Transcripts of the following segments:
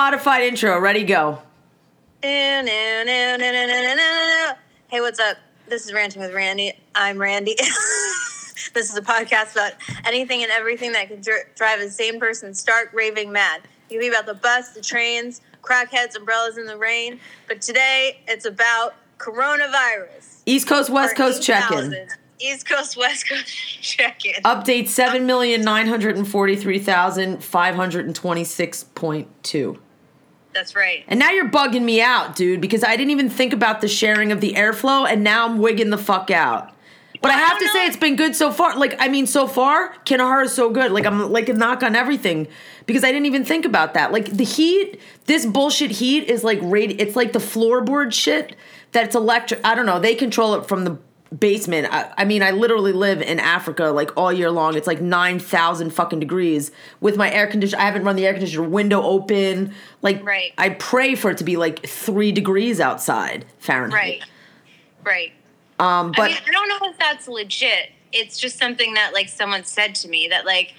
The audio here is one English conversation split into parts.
modified intro. Ready, go. Hey, what's up? This is Ranting with Randy. I'm Randy. This is a podcast about anything and everything that can drive the same person stark raving mad. You can be about the bus, the trains, crackheads, umbrellas in the rain. But today, it's about coronavirus. East Coast, West Coast check-in. East Coast, West Coast check-in. Update 7,943,526.2. That's right. And now you're bugging me out, dude, because I didn't even think about the sharing of the airflow, and now I'm wigging the fuck out. But well, I have to say it's been good so far. Like, I mean, so far, Kinahar is so good. Like, I'm like a knock on everything because I didn't even think about that. Like, the heat, this bullshit heat is like, it's like the floorboard shit that's electric. I don't know. They control it from the basement. I mean, I literally live in Africa like all year long. It's like 9,000 fucking degrees with my air conditioner. I haven't run the air conditioner window open. Like, right. I pray for it to be like 3 degrees outside Fahrenheit. Right. But I mean, I don't know if that's legit. It's just something that like someone said to me that like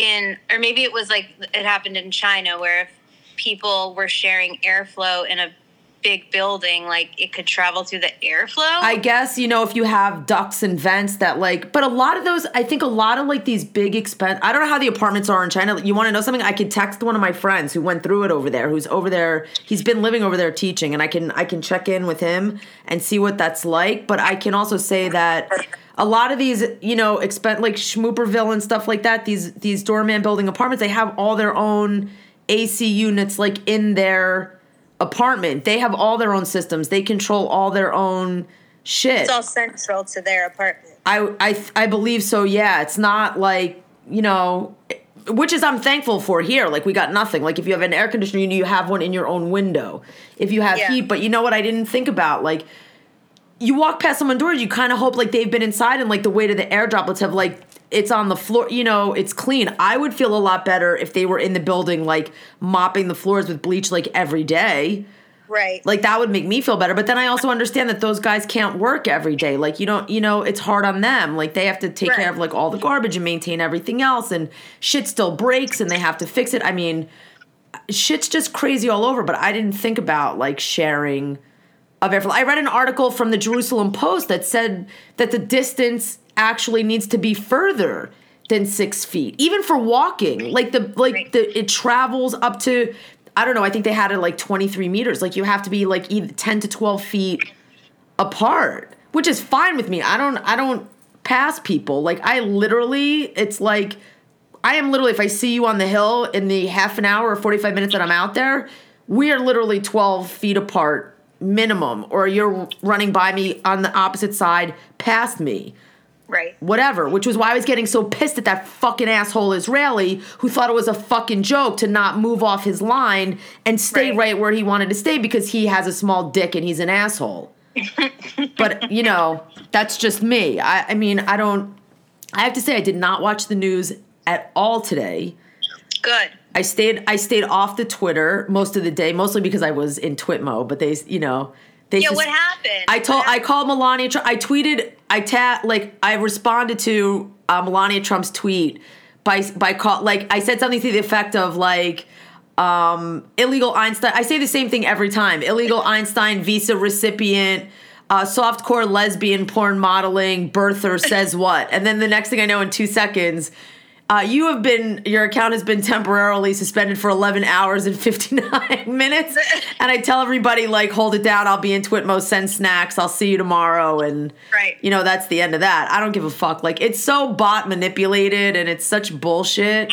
or maybe it was like it happened in China where if people were sharing airflow in a big building, like it could travel through the airflow. I guess, you know, if you have ducts and vents that like, but a lot of those, I think a lot of like these big I don't know how the apartments are in China. You want to know something? I could text one of my friends who went through it over there, who's over there. He's been living over there teaching, and I can check in with him and see what that's like. But I can also say that a lot of these, you know, like Schmooperville and stuff like that, these doorman building apartments, they have all their own AC units like in their apartment. They have all their own systems. They control all their own shit. It's all central to their apartment. I believe so, yeah. It's not like, you know, which is I'm thankful for here. Like, we got nothing. Like, if you have an air conditioner, you have one in your own window. If you have heat. But you know what I didn't think about? Like, you walk past someone's doors, you kind of hope, like, they've been inside and, like, the weight of the air droplets have, like, it's on the floor, you know, it's clean. I would feel a lot better if they were in the building, like, mopping the floors with bleach, like, every day. Right. Like, that would make me feel better. But then I also understand that those guys can't work every day. Like, you don't, you know, it's hard on them. Like, they have to take care of, like, all the garbage and maintain everything else. And shit still breaks and they have to fix it. I mean, shit's just crazy all over. But I didn't think about, like, sharing of airflow. I read an article from the Jerusalem Post that said that the distance actually needs to be further than 6 feet, even for walking. It travels up to, I don't know, I think they had it like 23 meters. Like, you have to be like either 10 to 12 feet apart, which is fine with me. I don't pass people. Like, I literally, it's like, I am literally, if I see you on the hill in the half an hour or 45 minutes that I'm out there, we are literally 12 feet apart minimum, or you're running by me on the opposite side past me. Right. Whatever, which was why I was getting so pissed at that fucking asshole Israeli who thought it was a fucking joke to not move off his line and stay right where he wanted to stay because he has a small dick and he's an asshole. But, you know, that's just me. I have to say I did not watch the news at all today. Good. I stayed off the Twitter most of the day, mostly because I was in Twitmo, but they, you know... what happened? I called Melania Trump. I tweeted. I responded to Melania Trump's tweet by call. Like, I said something to the effect of like illegal Einstein. I say the same thing every time. Illegal Einstein visa recipient, softcore lesbian porn modeling birther says what? And then the next thing I know, in 2 seconds, your account has been temporarily suspended for 11 hours and 59 minutes. And I tell everybody, like, hold it down. I'll be in Twitmo, send snacks. I'll see you tomorrow. And, you know, that's the end of that. I don't give a fuck. Like, it's so bot manipulated and it's such bullshit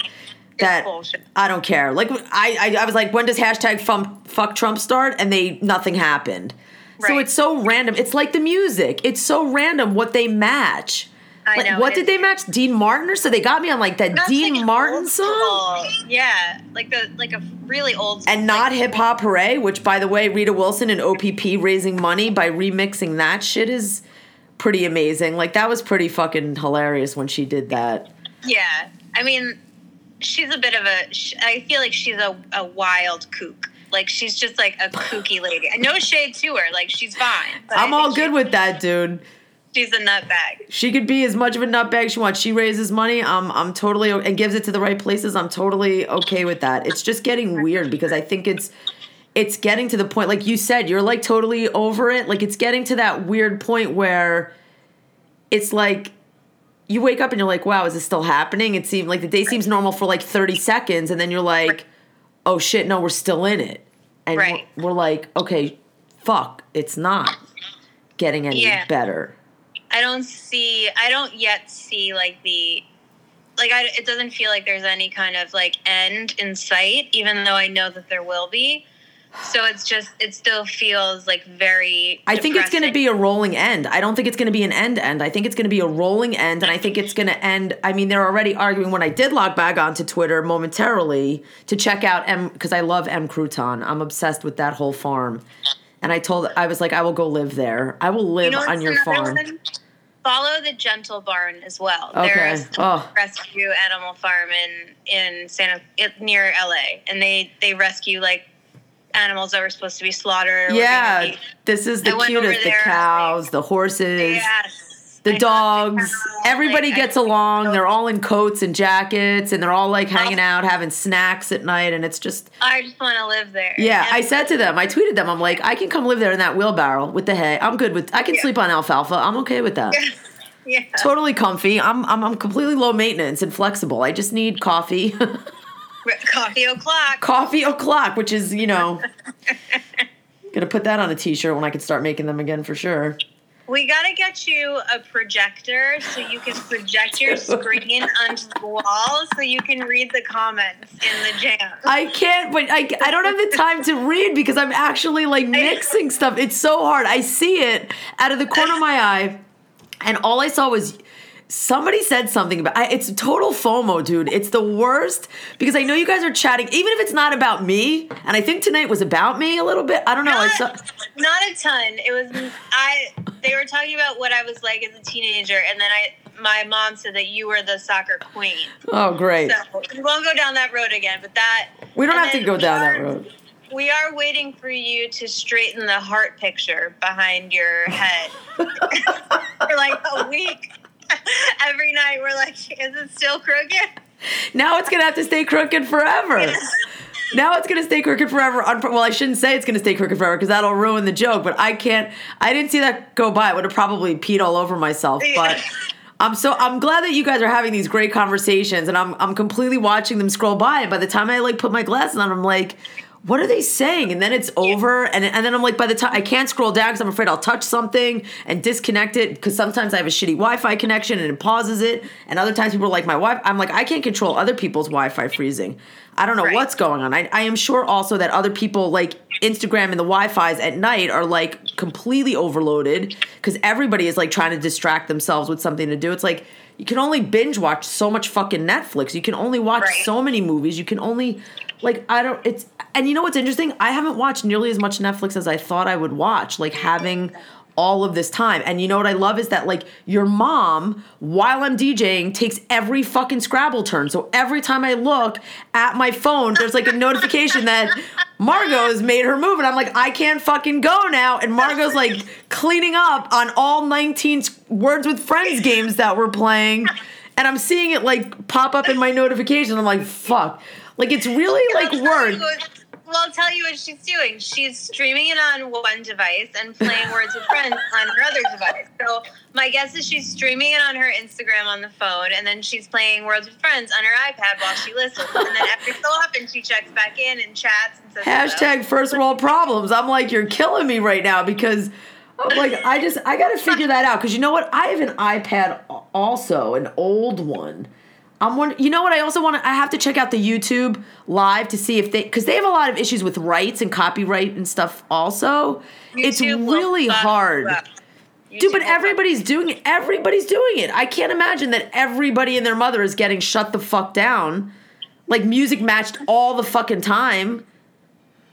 I don't care. Like, I was like, when does hashtag fuck Trump start? And nothing happened. Right. So it's so random. It's like the music. It's so random what they match. Like, I know, what did they match? Dean Martin, or so they got me on like that Dean Martin song. Yeah, like a really old song. And not like, hip hop hooray, which by the way, Rita Wilson and OPP raising money by remixing that shit is pretty amazing. Like, that was pretty fucking hilarious when she did that. Yeah, I mean, she's a bit of I feel like she's a wild kook. Like, she's just like a kooky lady. No shade to her. Like, she's fine. I'm all good with that, dude. She's a nutbag. She could be as much of a nutbag she wants. She raises money. I'm totally and gives it to the right places. I'm totally okay with that. It's just getting weird because I think it's getting to the point, like you said, you're like totally over it. Like it's getting to that weird point where it's like you wake up and you're like, wow, is this still happening? It seemed like the day seems normal for like 30 seconds, and then you're like, oh shit, no, we're still in it, and we're like, okay, fuck, it's not getting any better. I don't yet see, like, the... Like, it doesn't feel like there's any kind of, like, end in sight, even though I know that there will be. So it's just... It still feels, like, very depressing. I think it's going to be a rolling end. I don't think it's going to be an end. I think it's going to be a rolling end, and I think it's going to end... I mean, they're already arguing when I did log back onto Twitter momentarily to check out M... Because I love M. Crouton. I'm obsessed with that whole farm. And I was like, I will go live there. I will live on your farm. One? Follow the Gentle Barn as well. Okay. There's a rescue animal farm in near LA, and they rescue like animals that were supposed to be slaughtered. Yeah, this is the cutest. The cows, the horses, the dogs. Everybody gets along. They're all in coats and jackets, and they're all like hanging out, having snacks at night, and it's just. I just want to live there. Yeah, I said to them, I tweeted them, I'm like, I can come live there in that wheelbarrow with the hay. I'm good with. I can sleep on alfalfa. I'm okay with that. Yeah. Totally comfy. I'm completely low maintenance and flexible. I just need coffee. Coffee o'clock, which is, you know, gonna put that on a t-shirt when I can start making them again for sure. We gotta get you a projector so you can project your screen onto the wall so you can read the comments in the jam. I can't, but I don't have the time to read because I'm actually like mixing stuff. It's so hard. I see it out of the corner of my eye, and all I saw was somebody said something about it's total FOMO, dude. It's the worst because I know you guys are chatting, even if it's not about me. And I think tonight was about me a little bit. I don't know. Not a ton. It was They were talking about what I was like as a teenager, and then my mom said that you were the soccer queen. Oh, great. So we won't go down that road again, but we don't have to go down that road. We are waiting for you to straighten the heart picture behind your head for like a week. Every night we're like, is it still crooked? Now it's going to have to stay crooked forever. Now it's going to stay crooked forever. Well, I shouldn't say it's going to stay crooked forever because that'll ruin the joke, but I didn't see that go by. I would have probably peed all over myself, but I'm glad that you guys are having these great conversations, and I'm completely watching them scroll by, and by the time I like put my glasses on, I'm like, what are they saying? And then it's over, and then I'm like, by the time I can't scroll down because I'm afraid I'll touch something and disconnect it because sometimes I have a shitty Wi-Fi connection and it pauses it, and other times people are like, my Wi-Fi. I'm like, I can't control other people's Wi-Fi freezing. I don't know what's going on. I am sure also that other people like Instagram and the Wi-Fis at night are like completely overloaded because everybody is like trying to distract themselves with something to do. It's like you can only binge watch so much fucking Netflix. You can only watch so many movies. You can only and you know what's interesting? I haven't watched nearly as much Netflix as I thought I would watch, like having all of this time. And you know what I love is that like your mom, while I'm DJing, takes every fucking Scrabble turn. So every time I look at my phone, there's like a notification that Margot's made her move. And I'm like, I can't fucking go now. And Margot's like cleaning up on all 19 Words with Friends games that we're playing. And I'm seeing it like pop up in my notification. I'm like, fuck. Like it's really like Words. Well, I'll tell you what she's doing. She's streaming it on one device and playing Words with Friends on her other device. So my guess is she's streaming it on her Instagram on the phone, and then she's playing Words with Friends on her iPad while she listens. And then every so often she checks back in and chats and says # first world problems. I'm like, you're killing me right now because I'm like, I got to figure that out. Because you know what? I have an iPad also, an old one. You know what? I have to check out the YouTube live to see if because they have a lot of issues with rights and copyright and stuff also. YouTube, it's really hard. Dude, but everybody's doing it. I can't imagine that everybody and their mother is getting shut the fuck down. Like music matched all the fucking time.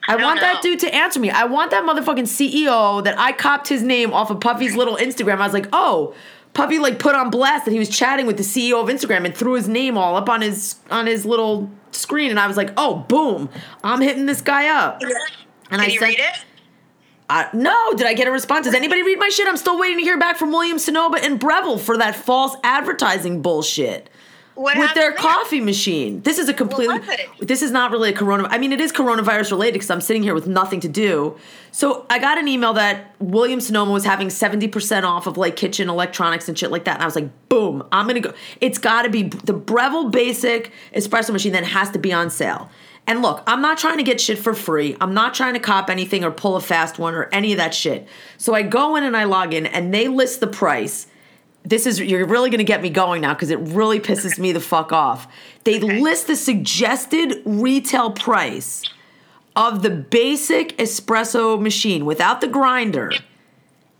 I want that dude to answer me. I want that motherfucking CEO that I copped his name off of Puffy's little Instagram. I was like, oh, Puffy like put on blast that he was chatting with the CEO of Instagram and threw his name all up on his little screen, and I was like, oh, boom, I'm hitting this guy up. And Did I he read it? No, did I get a response? Does anybody read my shit? I'm still waiting to hear back from Williams-Sonoma and Breville for that false advertising bullshit. What with their coffee machine. This is a completely... This is not really a coronavirus... I mean, it is coronavirus related because I'm sitting here with nothing to do. So I got an email that Williams-Sonoma was having 70% off of, like, kitchen electronics and shit like that. And I was like, boom, I'm going to go... It's got to be... The Breville Basic Espresso Machine then has to be on sale. And look, I'm not trying to get shit for free. I'm not trying to cop anything or pull a fast one or any of that shit. So I go in and I log in and they list the price. This is, you're really going to get me going now because it really pisses me the fuck off. They list the suggested retail price of the basic espresso machine without the grinder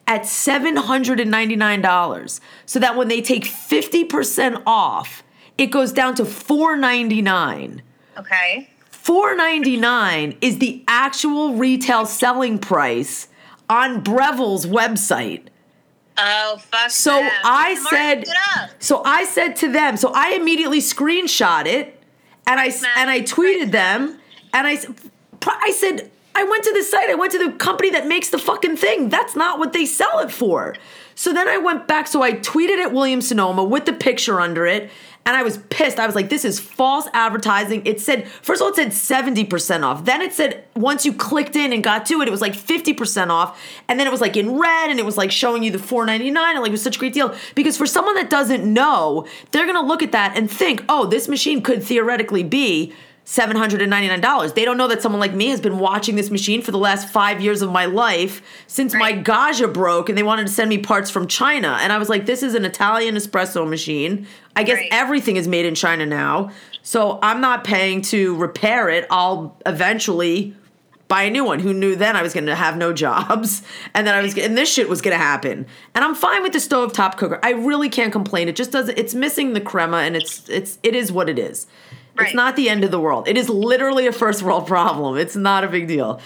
at $799. So that when they take 50% off, it goes down to $499. Okay. $4.99 is the actual retail selling price on Breville's website. Oh, fuck. So them. I said to them, so I immediately screenshot it and I tweeted them and I said, I went to the site, I went to the company that makes the fucking thing. That's not what they sell it for. So then I went back, so I tweeted at Williams-Sonoma with the picture under it. And I was pissed. I was like, this is false advertising. It said, first of all, it said 70% off. Then it said, once you clicked in and got to it, it was like 50% off. And then it was like in red and it was like showing you the $4.99. And like, it was such a great deal. Because for someone that doesn't know, they're going to look at that and think, oh, this machine could theoretically be $799. They don't know that someone like me has been watching this machine for the last 5 years of my life since my Gaggia broke and they wanted to send me parts from China. And I was like, this is an Italian espresso machine. I guess everything is made in China now. So I'm not paying to repair it. I'll eventually buy a new one. Who knew then I was going to have no jobs and then and this shit was going to happen. And I'm fine with the stovetop cooker. I really can't complain. It just doesn't, it's missing the crema and it is what it is. It's not the end of the world. It is literally a first world problem. It's not a big deal.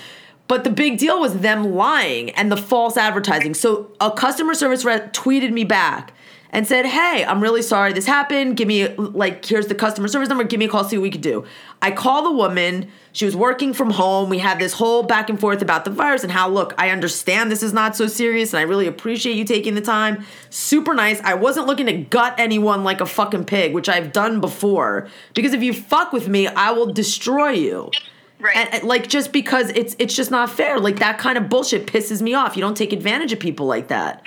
But the big deal was them lying and the false advertising. So a customer service rep tweeted me back and said, hey, I'm really sorry this happened. Give me, like, here's the customer service number. Give me a call, see what we could do. I call the woman. She was working from home. We had this whole back and forth about the virus and how, look, I understand this is not so serious and I really appreciate you taking the time. Super nice. I wasn't looking to gut anyone like a fucking pig, which I've done before. Because if you fuck with me, I will destroy you. Right. And, like, just because it's just not fair. Like, that kind of bullshit pisses me off. You don't take advantage of people like that.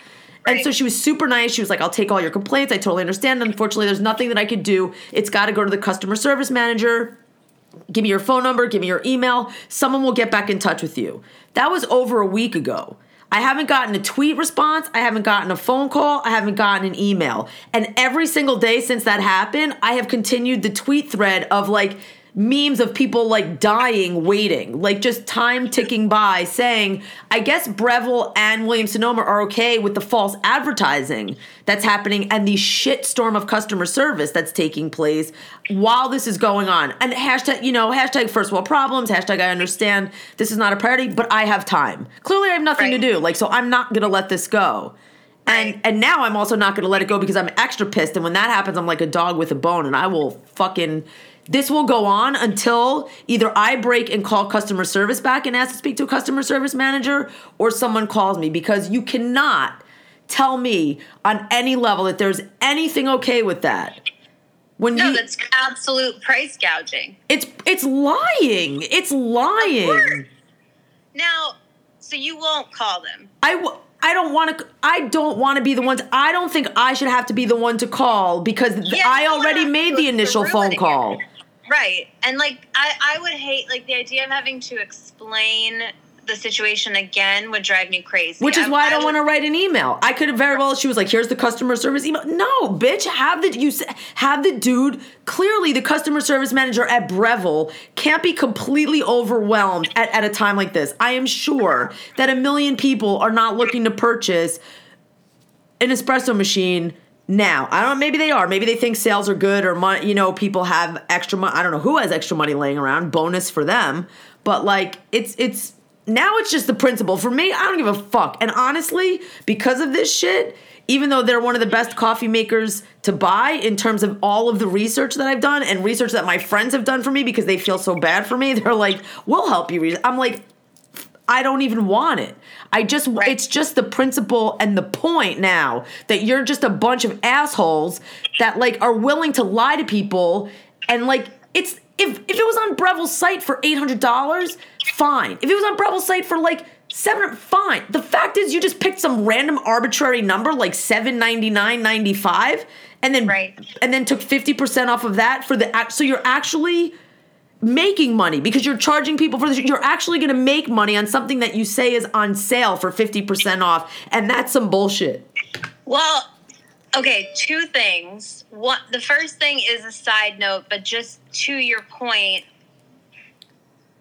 And so she was super nice. She was like, I'll take all your complaints. I totally understand. Unfortunately, there's nothing that I could do. It's got to go to the customer service manager. Give me your phone number. Give me your email. Someone will get back in touch with you. That was over a week ago. I haven't gotten a tweet response. I haven't gotten a phone call. I haven't gotten an email. And every single day since that happened, I have continued the tweet thread of, like, memes of people, like, dying, waiting, like, just time ticking by, saying, I guess Breville and Williams-Sonoma are okay with the false advertising that's happening and the shitstorm of customer service that's taking place while this is going on. And hashtag, you know, hashtag first world problems, hashtag I understand this is not a priority, but I have time. Clearly I have nothing to do. Like, so I'm not going to let this go. And now I'm also not going to let it go because I'm extra pissed. And when that happens, I'm like a dog with a bone and I will fucking... This will go on until either I break and call customer service back and ask to speak to a customer service manager or someone calls me, because you cannot tell me on any level that there's anything okay with that. No, that's absolute price gouging. It's lying. It's lying. Of course. Now, so you won't call them. I don't want to be the ones. I don't think I should have to be the one to call because I already made the initial phone call. Right. And, like, I would hate, like, the idea of having to explain the situation again would drive me crazy. Which is why I don't want to write an email. I could have very well, she was like, here's the customer service email. No, bitch, have the dude. Clearly the customer service manager at Breville can't be completely overwhelmed at a time like this. I am sure that a million people are not looking to purchase an espresso machine now. I don't know, maybe they are. Maybe they think sales are good or money, you know, people have extra money. I don't know who has extra money laying around, bonus for them. But, like, it's now it's just the principle. For me, I don't give a fuck. And honestly, because of this shit, even though they're one of the best coffee makers to buy in terms of all of the research that I've done and research that my friends have done for me because they feel so bad for me, they're like, we'll help you. I'm like, I don't even want it. It's just the principle and the point now that you're just a bunch of assholes that like are willing to lie to people. And like, it's, if it was on Breville's site for $800, fine. If it was on Breville's site for like $700, fine. The fact is you just picked some random arbitrary number like $799.95 and then, and then took 50% off of that for the, so you're actually making money because you're charging people for this. You're actually going to make money on something that you say is on sale for 50% off, and that's some bullshit. Well, okay, two things. What the first thing is a side note, but just to your point,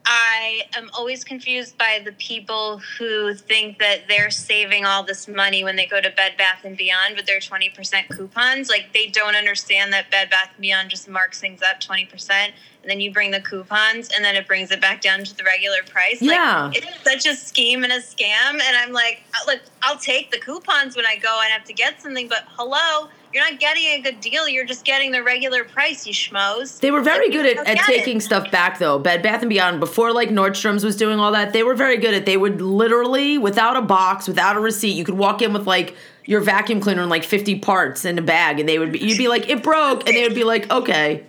I am always confused by the people who think that they're saving all this money when they go to Bed Bath & Beyond with their 20% coupons. Like, they don't understand that Bed Bath & Beyond just marks things up 20%, and then you bring the coupons, and then it brings it back down to the regular price. Yeah. Like, it's such a scheme and a scam, and I'm like, look, I'll take the coupons when I go and have to get something, but hello, you're not getting a good deal. You're just getting the regular price, you schmoes. They were very good at taking stuff back, though. Bed Bath & Beyond, before, like, Nordstrom's was doing all that, they were very good at, they would literally, without a box, without a receipt, you could walk in with, like, your vacuum cleaner and, like, 50 parts in a bag, and you'd be like, it broke, and they would be like, okay.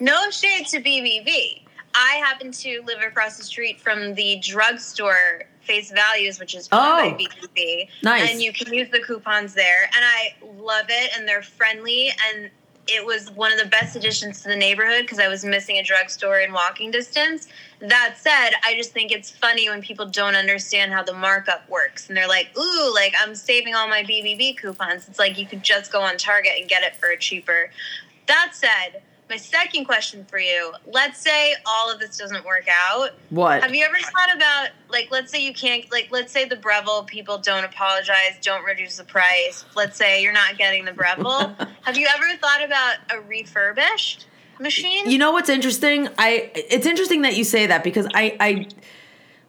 No shade to BBB. I happen to live across the street from the drugstore Face Values, which is owned by BBB. Nice. And you can use the coupons there. And I love it, and they're friendly. And it was one of the best additions to the neighborhood because I was missing a drugstore in walking distance. That said, I just think it's funny when people don't understand how the markup works. And they're like, ooh, like, I'm saving all my BBB coupons. It's like you could just go on Target and get it for cheaper. That said, my second question for you, let's say all of this doesn't work out. What? Have you ever thought about, like, let's say you can't, like, let's say the Breville people don't apologize, don't reduce the price. Let's say you're not getting the Breville. Have you ever thought about a refurbished machine? You know what's interesting? It's interesting that you say that because I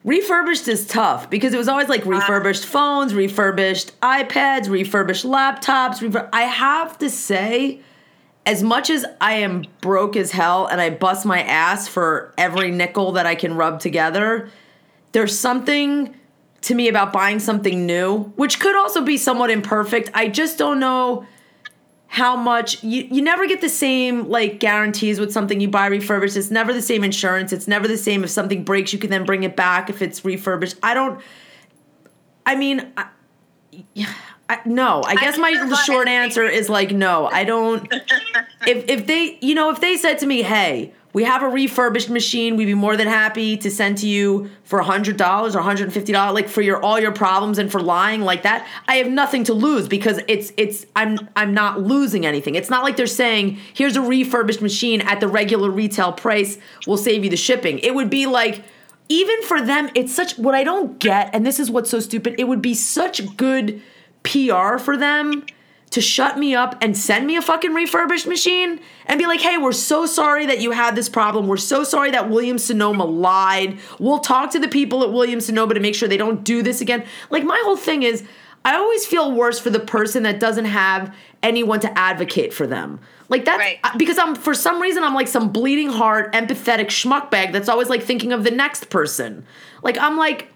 refurbished is tough because it was always like refurbished phones, refurbished iPads, refurbished laptops. I have to say, as much as I am broke as hell and I bust my ass for every nickel that I can rub together, there's something to me about buying something new, which could also be somewhat imperfect. I just don't know how much. You never get the same, like, guarantees with something you buy refurbished. It's never the same insurance. It's never the same. If something breaks, you can then bring it back if it's refurbished. The short answer is like, no, I don't. If they said to me, hey, we have a refurbished machine, we'd be more than happy to send to you for $100 or $150, like, for all your problems and for lying like that, I have nothing to lose because I'm not losing anything. It's not like they're saying, here's a refurbished machine at the regular retail price, we'll save you the shipping. It would be like, even for them, it's such, what I don't get, and this is what's so stupid, it would be such good PR for them to shut me up and send me a fucking refurbished machine and be like, hey, we're so sorry that you had this problem. We're so sorry that Williams-Sonoma lied. We'll talk to the people at Williams-Sonoma to make sure they don't do this again. Like, my whole thing is, I always feel worse for the person that doesn't have anyone to advocate for them. Like, that's right. Because for some reason, I'm like some bleeding heart, empathetic schmuck bag that's always like thinking of the next person. Like, I'm like,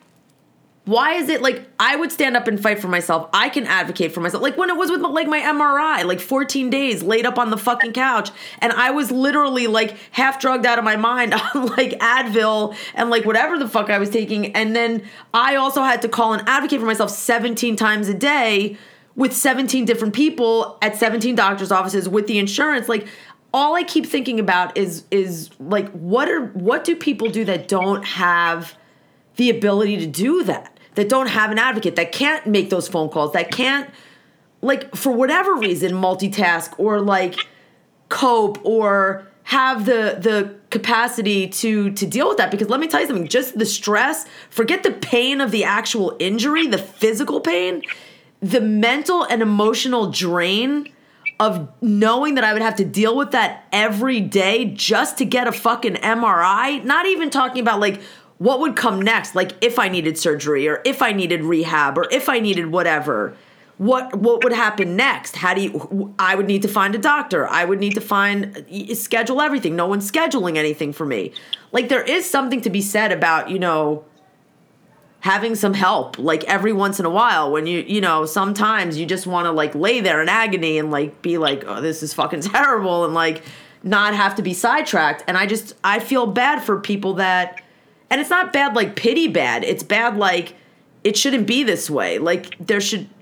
why is it like I would stand up and fight for myself? I can advocate for myself. Like, when it was with like my MRI, like 14 days laid up on the fucking couch, and I was literally like half drugged out of my mind on like Advil and like whatever the fuck I was taking. And then I also had to call and advocate for myself 17 times a day with 17 different people at 17 doctor's offices with the insurance. Like, all I keep thinking about is like, what do people do that don't have the ability to do that? That don't have an advocate, that can't make those phone calls, that can't, like, for whatever reason, multitask or, like, cope or have the capacity to deal with that. Because let me tell you something, just the stress, forget the pain of the actual injury, the physical pain, the mental and emotional drain of knowing that I would have to deal with that every day just to get a fucking MRI, not even talking about, like, what would come next? Like, if I needed surgery or if I needed rehab or if I needed whatever, what would happen next? I would need to find a doctor. I would need to schedule everything. No one's scheduling anything for me. Like, there is something to be said about, having some help, like every once in a while when you know, sometimes you just want to like lay there in agony and like be like, oh, this is fucking terrible, and like not have to be sidetracked. And I feel bad for people that, and it's not bad like pity bad. It's bad like it shouldn't be this way. Like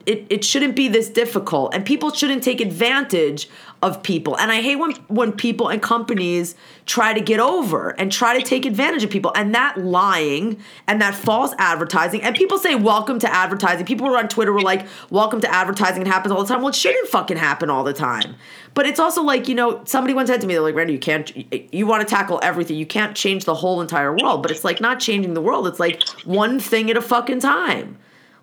it shouldn't be this difficult, and people shouldn't take advantage of people. And I hate when people and companies try to get over and try to take advantage of people, and that lying and that false advertising. And people say, welcome to advertising. People were on Twitter were like, welcome to advertising. It happens all the time. Well, it shouldn't fucking happen all the time. But it's also like, you know, somebody once said to me, they're like, Randy, you want to tackle everything. You can't change the whole entire world. But it's like not changing the world. It's like one thing at a fucking time.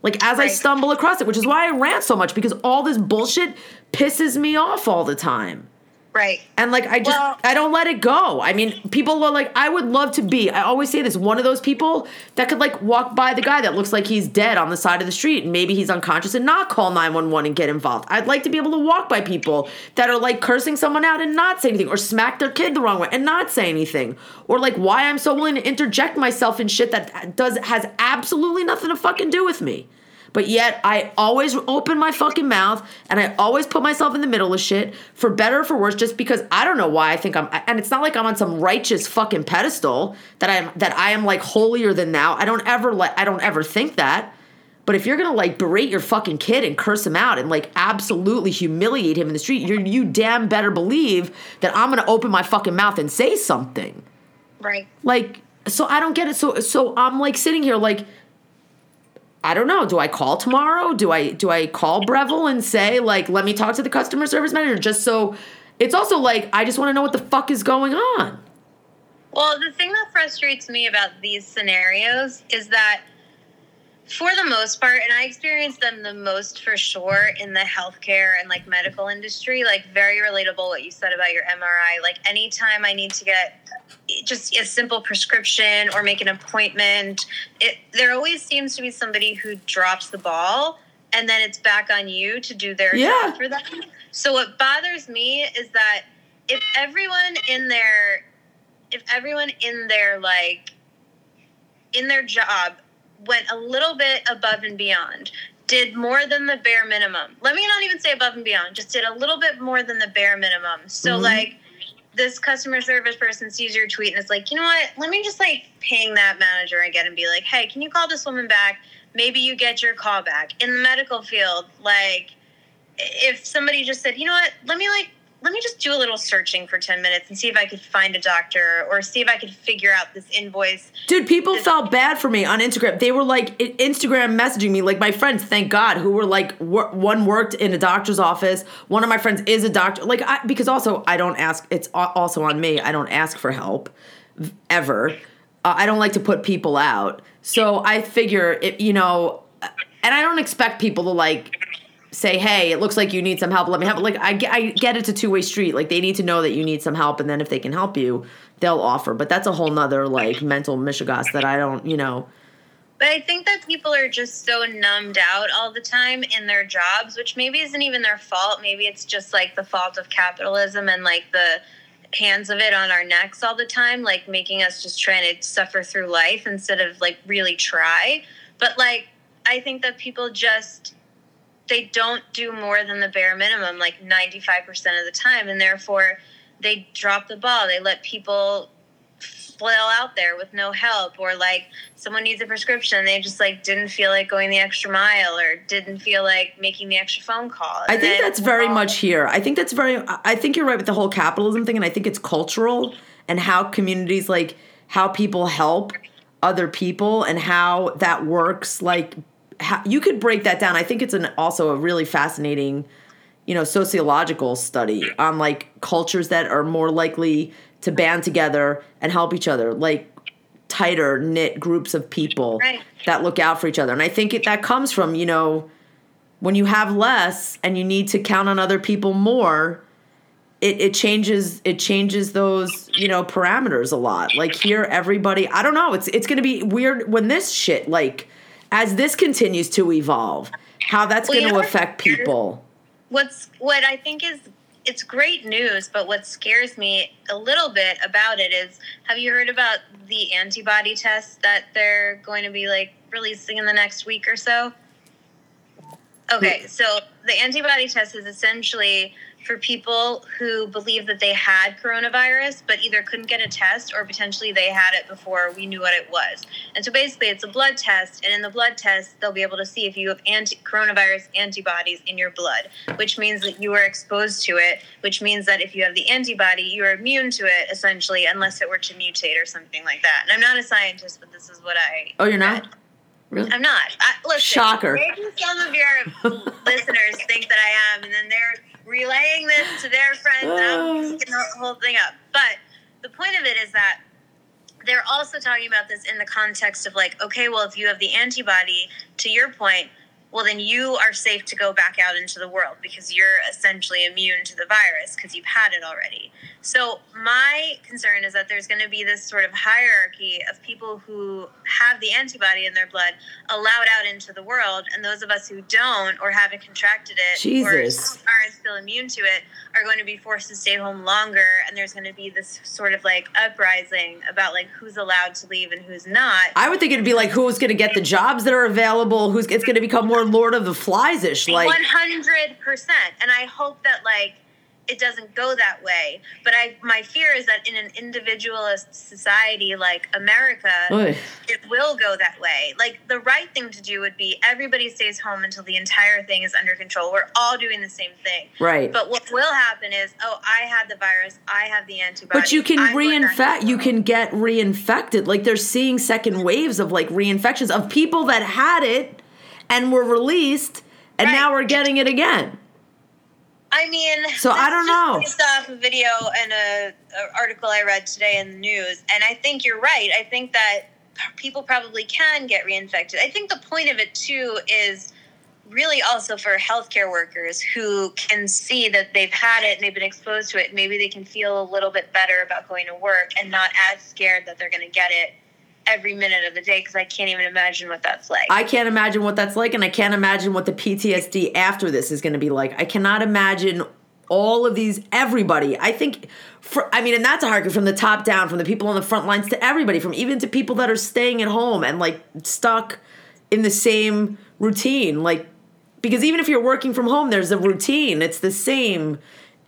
Like, as I stumble across it, which is why I rant so much, because all this bullshit pisses me off all the time. Right. And, like, I don't let it go. I mean, people are like, I would love to be, I always say this, one of those people that could, like, walk by the guy that looks like he's dead on the side of the street, and maybe he's unconscious, and not call 911 and get involved. I'd like to be able to walk by people that are, like, cursing someone out and not say anything, or smack their kid the wrong way and not say anything, or, like, why I'm so willing to interject myself in shit that has absolutely nothing to fucking do with me. But yet I always open my fucking mouth, and I always put myself in the middle of shit, for better or for worse, just because I don't know why I think I'm – and it's not like I'm on some righteous fucking pedestal that I am like holier than thou. I don't ever think that. But if you're going to like berate your fucking kid and curse him out and like absolutely humiliate him in the street, you damn better believe that I'm going to open my fucking mouth and say something. Right. Like, so I don't get it. So I'm like sitting here like – I don't know. Do I call tomorrow? Do I call Breville and say, like, let me talk to the customer service manager? Just so it's also like, I just want to know what the fuck is going on. Well, the thing that frustrates me about these scenarios is that for the most part, and I experience them the most for sure in the healthcare and like medical industry, like very relatable what you said about your MRI. Like anytime I need to get just a simple prescription or make an appointment, there always seems to be somebody who drops the ball, and then it's back on you to do their job for them. So what bothers me is that if everyone in their like in their job went a little bit above and beyond, did more than the bare minimum. Let me not even say above and beyond, just did a little bit more than the bare minimum. So like this customer service person sees your tweet and it's like, you know what? Let me just like ping that manager again and be like, hey, can you call this woman back? Maybe you get your call back. In the medical field, like if somebody just said, you know what? Let me just do a little searching for 10 minutes and see if I could find a doctor or see if I could figure out this invoice. Dude, people felt bad for me on Instagram. They were like Instagram messaging me, like my friends, thank God, who were like, one worked in a doctor's office. One of my friends is a doctor. Like, because also I don't ask, it's also on me. I don't ask for help ever. I don't like to put people out. So I figure, and I don't expect people to like, say, hey, it looks like you need some help. Let me help. Like, I get it's a two-way street. Like, they need to know that you need some help, and then if they can help you, they'll offer. But that's a whole nother, like, mental mishigas that I don't, you know. But I think that people are just so numbed out all the time in their jobs, which maybe isn't even their fault. Maybe it's just, like, the fault of capitalism and, like, the hands of it on our necks all the time, like, making us just trying to suffer through life instead of, like, really try. But, like, I think that people just... they don't do more than the bare minimum, like 95% of the time. And therefore they drop the ball. They let people flail out there with no help, or like someone needs a prescription. They just like, didn't feel like going the extra mile, or didn't feel like making the extra phone call. I think that's very much here. I think you're right with the whole capitalism thing. And I think it's cultural and how communities, like how people help other people and how that works. Like, you could break that down. I think it's also a really fascinating, you know, sociological study on like cultures that are more likely to band together and help each other, like tighter knit groups of people that look out for each other. And I think that comes from, you know, when you have less and you need to count on other people more, it changes those, you know, parameters a lot. Like here, everybody, I don't know. It's going to be weird when this shit, like, as this continues to evolve, how that's going to affect people. What I think is it's great news, but what scares me a little bit about it is, have you heard about the antibody tests that they're going to be, like, releasing in the next week or so? Okay, so the antibody test is essentially for people who believe that they had coronavirus but either couldn't get a test or potentially they had it before we knew what it was. And so basically it's a blood test, and in the blood test they'll be able to see if you have coronavirus antibodies in your blood, which means that you were exposed to it, which means that if you have the antibody, you're immune to it, essentially, unless it were to mutate or something like that. And I'm not a scientist, but this is what I... Oh, you're not? Really? I'm not. Listen, shocker. Maybe some of your listeners think that I am, and then they're relaying this to their friends, and I'm picking the whole thing up. But the point of it is that they're also talking about this in the context of, like, okay, well, if you have the antibody, to your point, well, then you are safe to go back out into the world because you're essentially immune to the virus because you've had it already. So my concern is that there's going to be this sort of hierarchy of people who have the antibody in their blood allowed out into the world, and those of us who don't or haven't contracted it or aren't still immune to it are going to be forced to stay home longer, and there's going to be this sort of, like, uprising about, like, who's allowed to leave and who's not. I would think it'd be like who's going to get the jobs that are available, who's it's going to become more Lord of the Flies-ish, like 100%. And I hope that, like, it doesn't go that way. But my fear is that in an individualist society like America, it will go that way. Like, the right thing to do would be everybody stays home until the entire thing is under control. We're all doing the same thing. Right. But what will happen is, oh, I had the virus, I have the antibody. But you can you can get reinfected. Like, they're seeing second waves of, like, reinfections of people that had it and we're released, and right. Now we're getting it again. I mean, so I don't know. Based off a video and an article I read today in the news, and I think you're right. I think that people probably can get reinfected. I think the point of it, too, is really also for healthcare workers who can see that they've had it and they've been exposed to it. Maybe they can feel a little bit better about going to work and not as scared that they're going to get it every minute of the day, because I can't even imagine what that's like. I can't imagine what that's like, and I can't imagine what the PTSD after this is going to be like. I cannot imagine all of these, everybody. I think, and that's a hierarchy from the top down, from the people on the front lines to everybody, from even to people that are staying at home and, like, stuck in the same routine. Like, because even if you're working from home, there's a routine. It's the same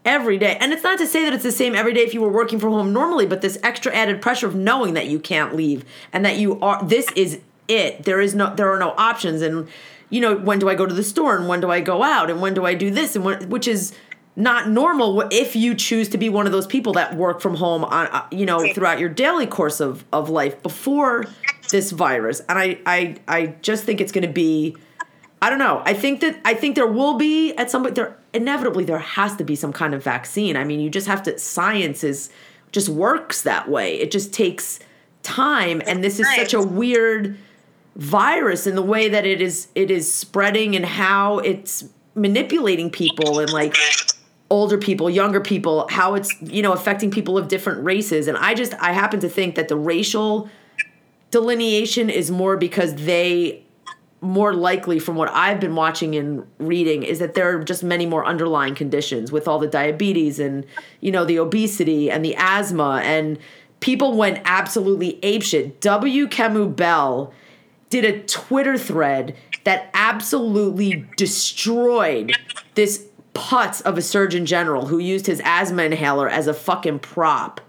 every day. And it's not to say that it's the same every day if you were working from home normally, but this extra added pressure of knowing that you can't leave and that you are, this is it. There are no options. And, you know, when do I go to the store, and when do I go out, and when do I do this, and when, which is not normal if you choose to be one of those people that work from home on, you know, throughout your daily course of life before this virus. And I just think it's going to be, I don't know. I think there will be at some point, inevitably there has to be some kind of vaccine. I mean, you just have to, science just works that way. It just takes time. And this is such a weird virus in the way that it is spreading and how it's manipulating people, and, like, older people, younger people, how it's, you know, affecting people of different races. And I happen to think that the racial delineation is more because more likely, from what I've been watching and reading, is that there are just many more underlying conditions with all the diabetes and, you know, the obesity and the asthma, and people went absolutely apeshit. W. Kamau Bell did a Twitter thread that absolutely destroyed this putz of a surgeon general who used his asthma inhaler as a fucking prop,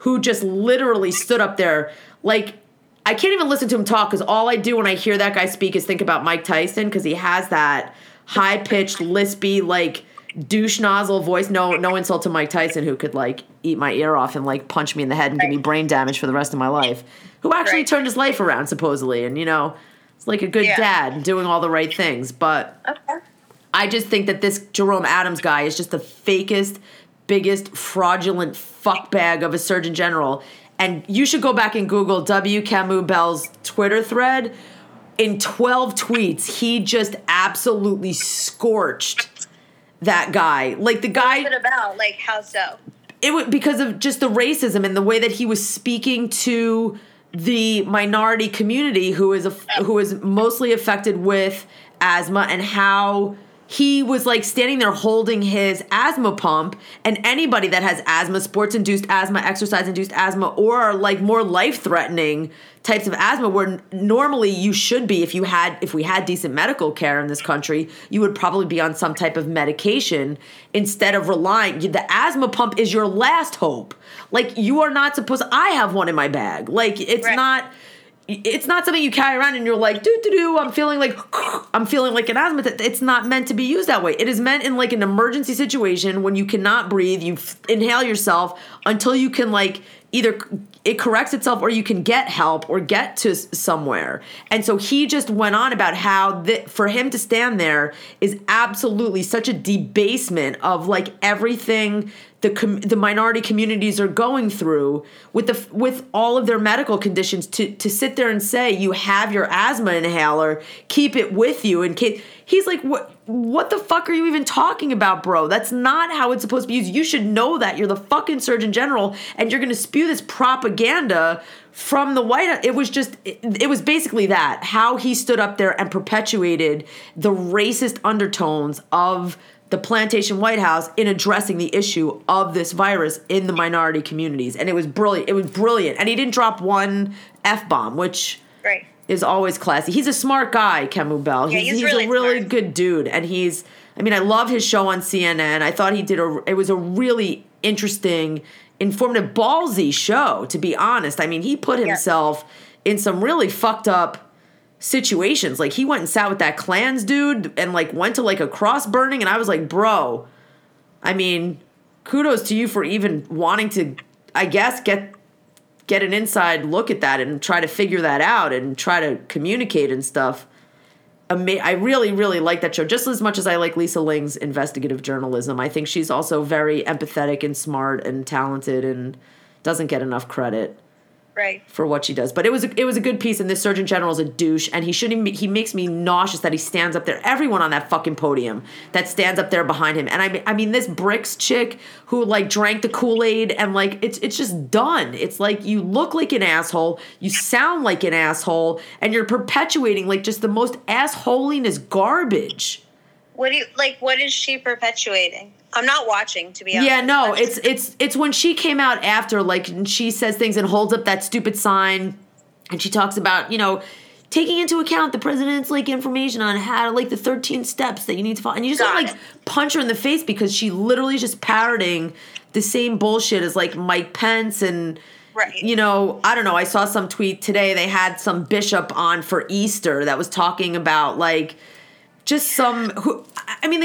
who just literally stood up there like, I can't even listen to him talk, because all I do when I hear that guy speak is think about Mike Tyson, because he has that high-pitched, lispy, like, douche nozzle voice. No insult to Mike Tyson, who could, like, eat my ear off and, like, punch me in the head and give me brain damage for the rest of my life, who actually turned his life around, supposedly, and, you know, it's like a good dad doing all the right things. But I just think that this Jerome Adams guy is just the fakest, biggest, fraudulent fuckbag of a surgeon general. And you should go back and Google W. Kamau Bell's Twitter thread. In 12 tweets, he just absolutely scorched that guy. Like, the guy... What was it about? Like, how so? It was because of just the racism and the way that he was speaking to the minority community who is mostly affected with asthma, and how he was like standing there holding his asthma pump, and anybody that has asthma, sports-induced asthma, exercise-induced asthma, or like more life-threatening types of asthma where normally you should be, if we had decent medical care in this country, you would probably be on some type of medication instead of relying. The asthma pump is your last hope. Like, you are not supposed, I have one in my bag. Like, it's right. not... It's not something you carry around and you're like, doo-doo-doo, I'm feeling like an asthma. It's not meant to be used that way. It is meant in like an emergency situation when you cannot breathe. You inhale yourself until you can like either it corrects itself or you can get help or get to somewhere. And so he just went on about how for him to stand there is absolutely such a debasement of like everything the minority communities are going through with all of their medical conditions, to sit there and say you have your asthma inhaler, keep it with you in case. He's like, what the fuck are you even talking about, bro? That's not how it's supposed to be used. You should know that. You're the fucking Surgeon General, and you're going to spew this propaganda from the White House. It was basically that, how he stood up there and perpetuated the racist undertones of the plantation White House in addressing the issue of this virus in the minority communities. And it was brilliant. It was brilliant. And he didn't drop one F-bomb, which right. is always classy. He's a smart guy, Kamau Bell. Yeah, he's really a really smart. Good dude. And I love his show on CNN. I thought it was a really interesting, informative, ballsy show, to be honest. I mean, he put himself in some really fucked up situations. Like, he went and sat with that Klans dude and like went to like a cross burning, and I was like, bro, I mean, kudos to you for even wanting to, I guess, get an inside look at that and try to figure that out and try to communicate and stuff. I really, really like that show just as much as I like Lisa Ling's investigative journalism. I think she's also very empathetic and smart and talented and doesn't get enough credit. Right. For what she does. But it was a good piece, and this Surgeon General is a douche, and he makes me nauseous that he stands up there. Everyone on that fucking podium that stands up there behind him. And I mean this Bricks chick who like drank the Kool-Aid, and like it's just done. It's like, you look like an asshole, you sound like an asshole, and you're perpetuating like just the most assholiness garbage. What is she perpetuating? I'm not watching, to be honest. Yeah, no, it's when she came out after, like, and she says things and holds up that stupid sign, and she talks about, you know, taking into account the president's, like, information on how to, like, the 13 steps that you need to follow. And you just want to, like, punch her in the face because she literally is just parroting the same bullshit as, like, Mike Pence and... Right. You know, I don't know. I saw some tweet today. They had some bishop on for Easter that was talking about, like... Just the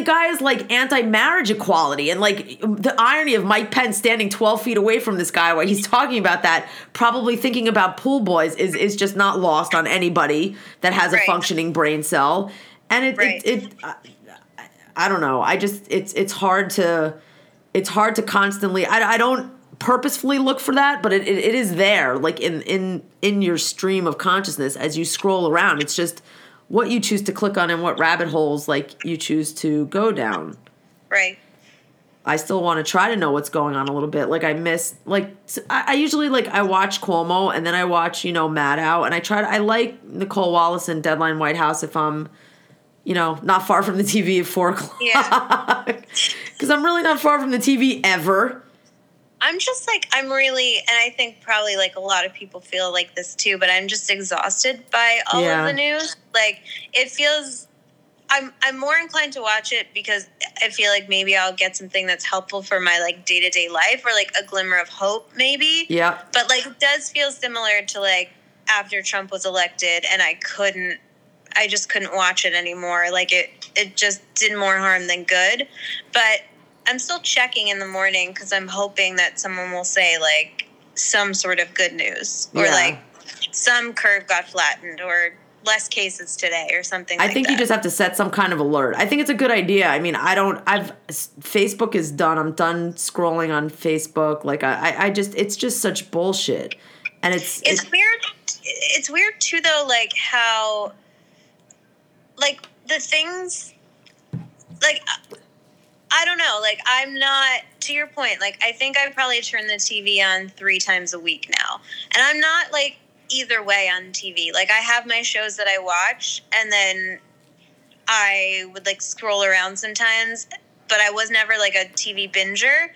guy is like anti-marriage equality, and like the irony of Mike Pence standing 12 feet away from this guy while he's talking about that, probably thinking about pool boys, is just not lost on anybody that has a functioning brain cell. And I don't know. I just, it's hard to constantly, I don't purposefully look for that, but it is there, like in your stream of consciousness as you scroll around. It's just what you choose to click on and what rabbit holes, like, you choose to go down. Right. I still want to try to know what's going on a little bit. Like, I miss, like, I usually, like, I watch Cuomo, and then I watch, you know, Maddow, and I like Nicole Wallace and Deadline White House if I'm, you know, not far from the TV at 4 o'clock. Yeah. Because I'm really not far from the TV ever. I'm just, like, I'm really, and I think probably, like, a lot of people feel like this, too, but I'm just exhausted by all of the news. Like, it feels, I'm more inclined to watch it because I feel like maybe I'll get something that's helpful for my, like, day-to-day life, or, like, a glimmer of hope, maybe. Yeah. But, like, it does feel similar to, like, after Trump was elected, and I just couldn't watch it anymore. Like, it just did more harm than good. But... I'm still checking in the morning because I'm hoping that someone will say, like, some sort of good news or, like, some curve got flattened or less cases today or something like that. I think you just have to set some kind of alert. I think it's a good idea. I mean, Facebook is done. I'm done scrolling on Facebook. Like, it's just such bullshit. And it's weird. It's weird, too, though, like, how, like, the things, like... I don't know, like, I'm not, to your point, like, I think I probably turn the TV on 3 times a week now, and I'm not, like, either way on TV. Like, I have my shows that I watch, and then I would like scroll around sometimes, but I was never like a TV binger.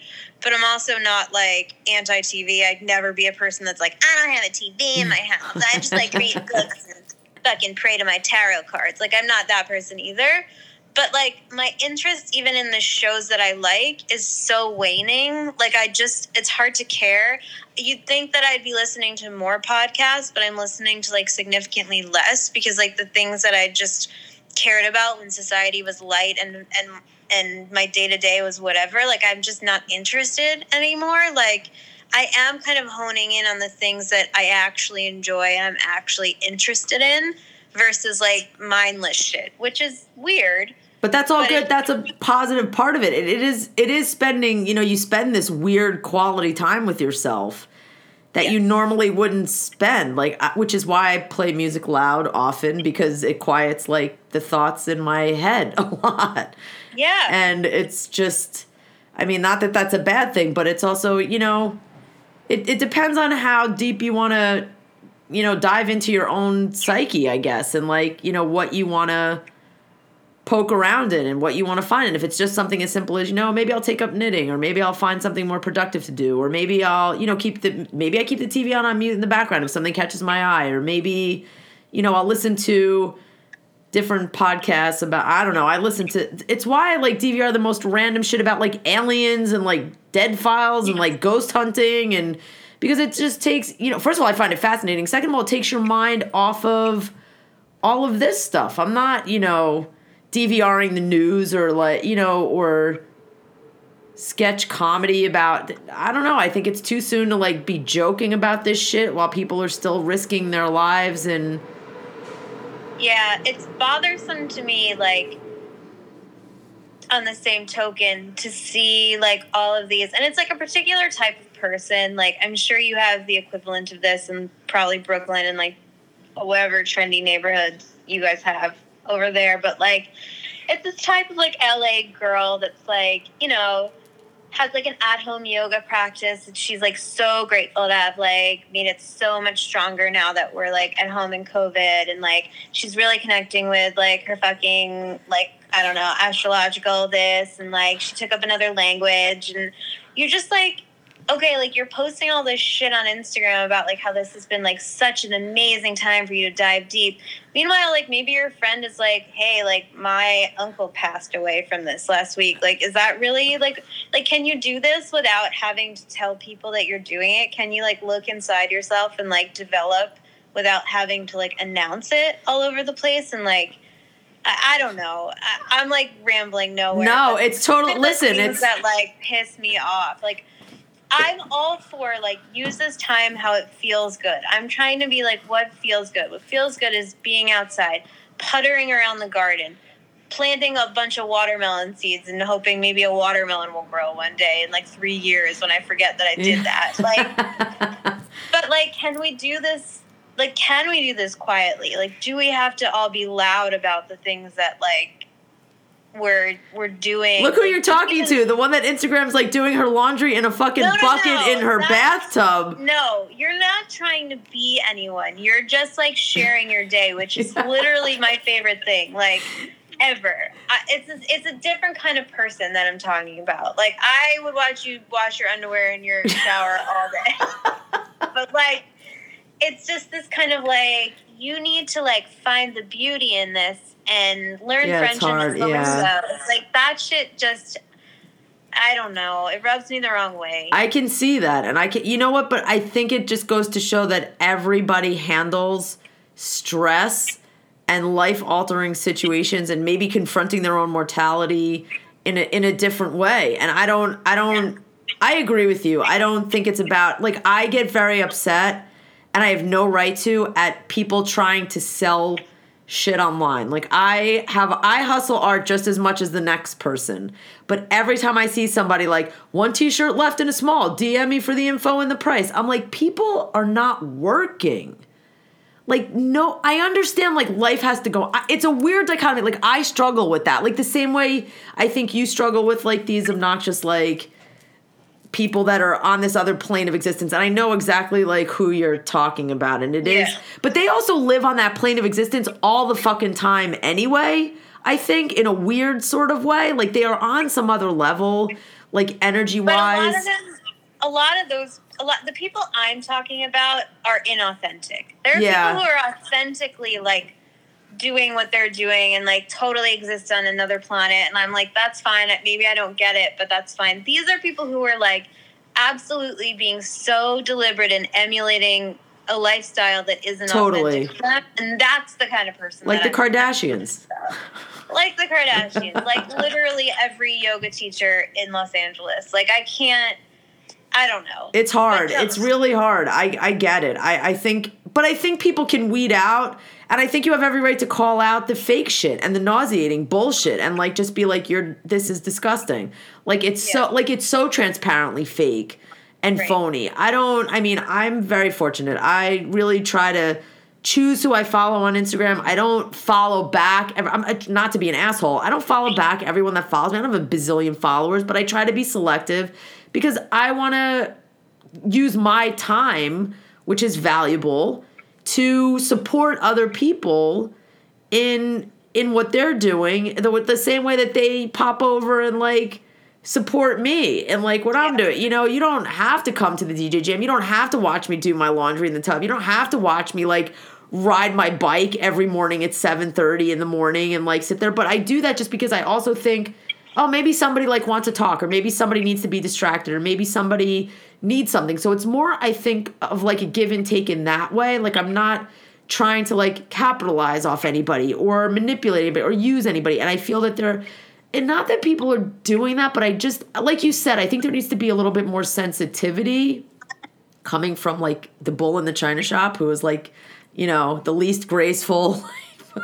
But I'm also not like anti-TV. I'd never be a person that's like, I don't have a TV in my house. I just like read books and fucking pray to my tarot cards. Like, I'm not that person either. But like my interest even in the shows that I like is so waning. Like I just, it's hard to care. You'd think that I'd be listening to more podcasts, but I'm listening to like significantly less because like the things that I just cared about when society was light and my day-to-day was whatever, like I'm just not interested anymore. Like I am kind of honing in on the things that I actually enjoy and I'm actually interested in versus like mindless shit, which is weird. But that's all good. That's a positive part of it. It is spending, you know, you spend this weird quality time with yourself that you normally wouldn't spend, like, which is why I play music loud often, because it quiets like the thoughts in my head a lot. Yeah. And it's just, I mean, not that that's a bad thing, but it's also, you know, it depends on how deep you want to, you know, dive into your own psyche, I guess, and like, you know, what you want to poke around in and what you want to find. And if it's just something as simple as, you know, maybe I'll take up knitting, or maybe I'll find something more productive to do, or maybe I'll, you know, maybe I keep the TV on mute in the background if something catches my eye, or maybe, you know, I'll listen to different podcasts about, I don't know, it's why I like DVR the most random shit about like aliens and like dead files and like ghost hunting, and because it just takes, you know, first of all, I find it fascinating. Second of all, it takes your mind off of all of this stuff. I'm not, you know, DVRing the news or like, you know, or sketch comedy about, I don't know. I think it's too soon to like be joking about this shit while people are still risking their lives. And yeah, it's bothersome to me, like, on the same token, to see like all of these, and it's like a particular type of person. Like, I'm sure you have the equivalent of this in probably Brooklyn and like whatever trendy neighborhood you guys have over there, but like it's this type of like LA girl that's like, you know, has like an at-home yoga practice, and she's like so grateful to have like made it so much stronger now that we're like at home in COVID, and like she's really connecting with like her fucking, like, I don't know, astrological this, and like she took up another language, and you're just like, okay, like you're posting all this shit on Instagram about like how this has been like such an amazing time for you to dive deep. Meanwhile, like maybe your friend is like, hey, like my uncle passed away from this last week. Like, is that really like, can you do this without having to tell people that you're doing it? Can you like look inside yourself and like develop without having to like announce it all over the place? And like, I don't know. I'm like rambling nowhere. No, it's totally, listen, it's that like piss me off. Like, I'm all for, like, use this time how it feels good. I'm trying to be like, what feels good? What feels good is being outside, puttering around the garden, planting a bunch of watermelon seeds and hoping maybe a watermelon will grow one day in, like, 3 years when I forget that I did that. Like, but, like, can we do this? Like, can we do this quietly? Like, do we have to all be loud about the things that, like, we're doing? Look who you're talking to. The one that Instagram's like doing her laundry in a fucking bucket in her bathtub. No, you're not trying to be anyone. You're just like sharing your day, which is literally my favorite thing, like, ever. It's a different kind of person that I'm talking about. Like, I would watch you wash your underwear in your shower all day. But like, it's just this kind of like, you need to like find the beauty in this and learn French and stuff. Like, that shit just, I don't know. It rubs me the wrong way. I can see that. And I can, you know what? But I think it just goes to show that everybody handles stress and life-altering situations and maybe confronting their own mortality in a different way. And I agree with you. I don't think it's about, like, I get very upset, and I have no right to, at people trying to sell shit online. Like, I hustle art just as much as the next person. But every time I see somebody like, one t-shirt left in a small, DM me for the info and the price. I'm like, people are not working. Like, no, I understand, like, life has to go. It's a weird dichotomy. Like, I struggle with that. Like, the same way I think you struggle with, like, these obnoxious, like, people that are on this other plane of existence. And I know exactly, like, who you're talking about. And it is. But they also live on that plane of existence all the fucking time anyway. I think, in a weird sort of way. Like, they are on some other level, like, energy-wise. But a lot of the people I'm talking about are inauthentic. There are people who are authentically, like, doing what they're doing and, like, totally exist on another planet. And I'm like, that's fine. Maybe I don't get it, but that's fine. These are people who are, like, absolutely being so deliberate and emulating a lifestyle that isn't totally authentic. And that's the kind of person like that the Kardashians. Like the Kardashians. Like literally every yoga teacher in Los Angeles. Like I don't know. It's hard. It's really hard. I get it. I think people can weed out, and I think you have every right to call out the fake shit and the nauseating bullshit and like just be like this is disgusting. Like it's so transparently fake and phony. I'm very fortunate. I really try to choose who I follow on Instagram. I don't follow back. I'm not to be an asshole. I don't follow back everyone that follows me. I don't have a bazillion followers, but I try to be selective because I want to use my time, which is valuable, to support other people in what they're doing the same way that they pop over and like support me and like what I'm doing. You know, you don't have to come to the DJ Jam. You don't have to watch me do my laundry in the tub. You don't have to watch me like ride my bike every morning at 7:30 in the morning and like sit there. But I do that just because I also think, oh, maybe somebody like wants to talk, or maybe somebody needs to be distracted, or maybe somebody needs something. So it's more, I think, of like a give and take in that way. Like I'm not trying to like capitalize off anybody or manipulate anybody or use anybody. And I feel that and not that people are doing that, but I just, like you said, I think there needs to be a little bit more sensitivity coming from, like, the bull in the china shop who is, like, you know, the least graceful,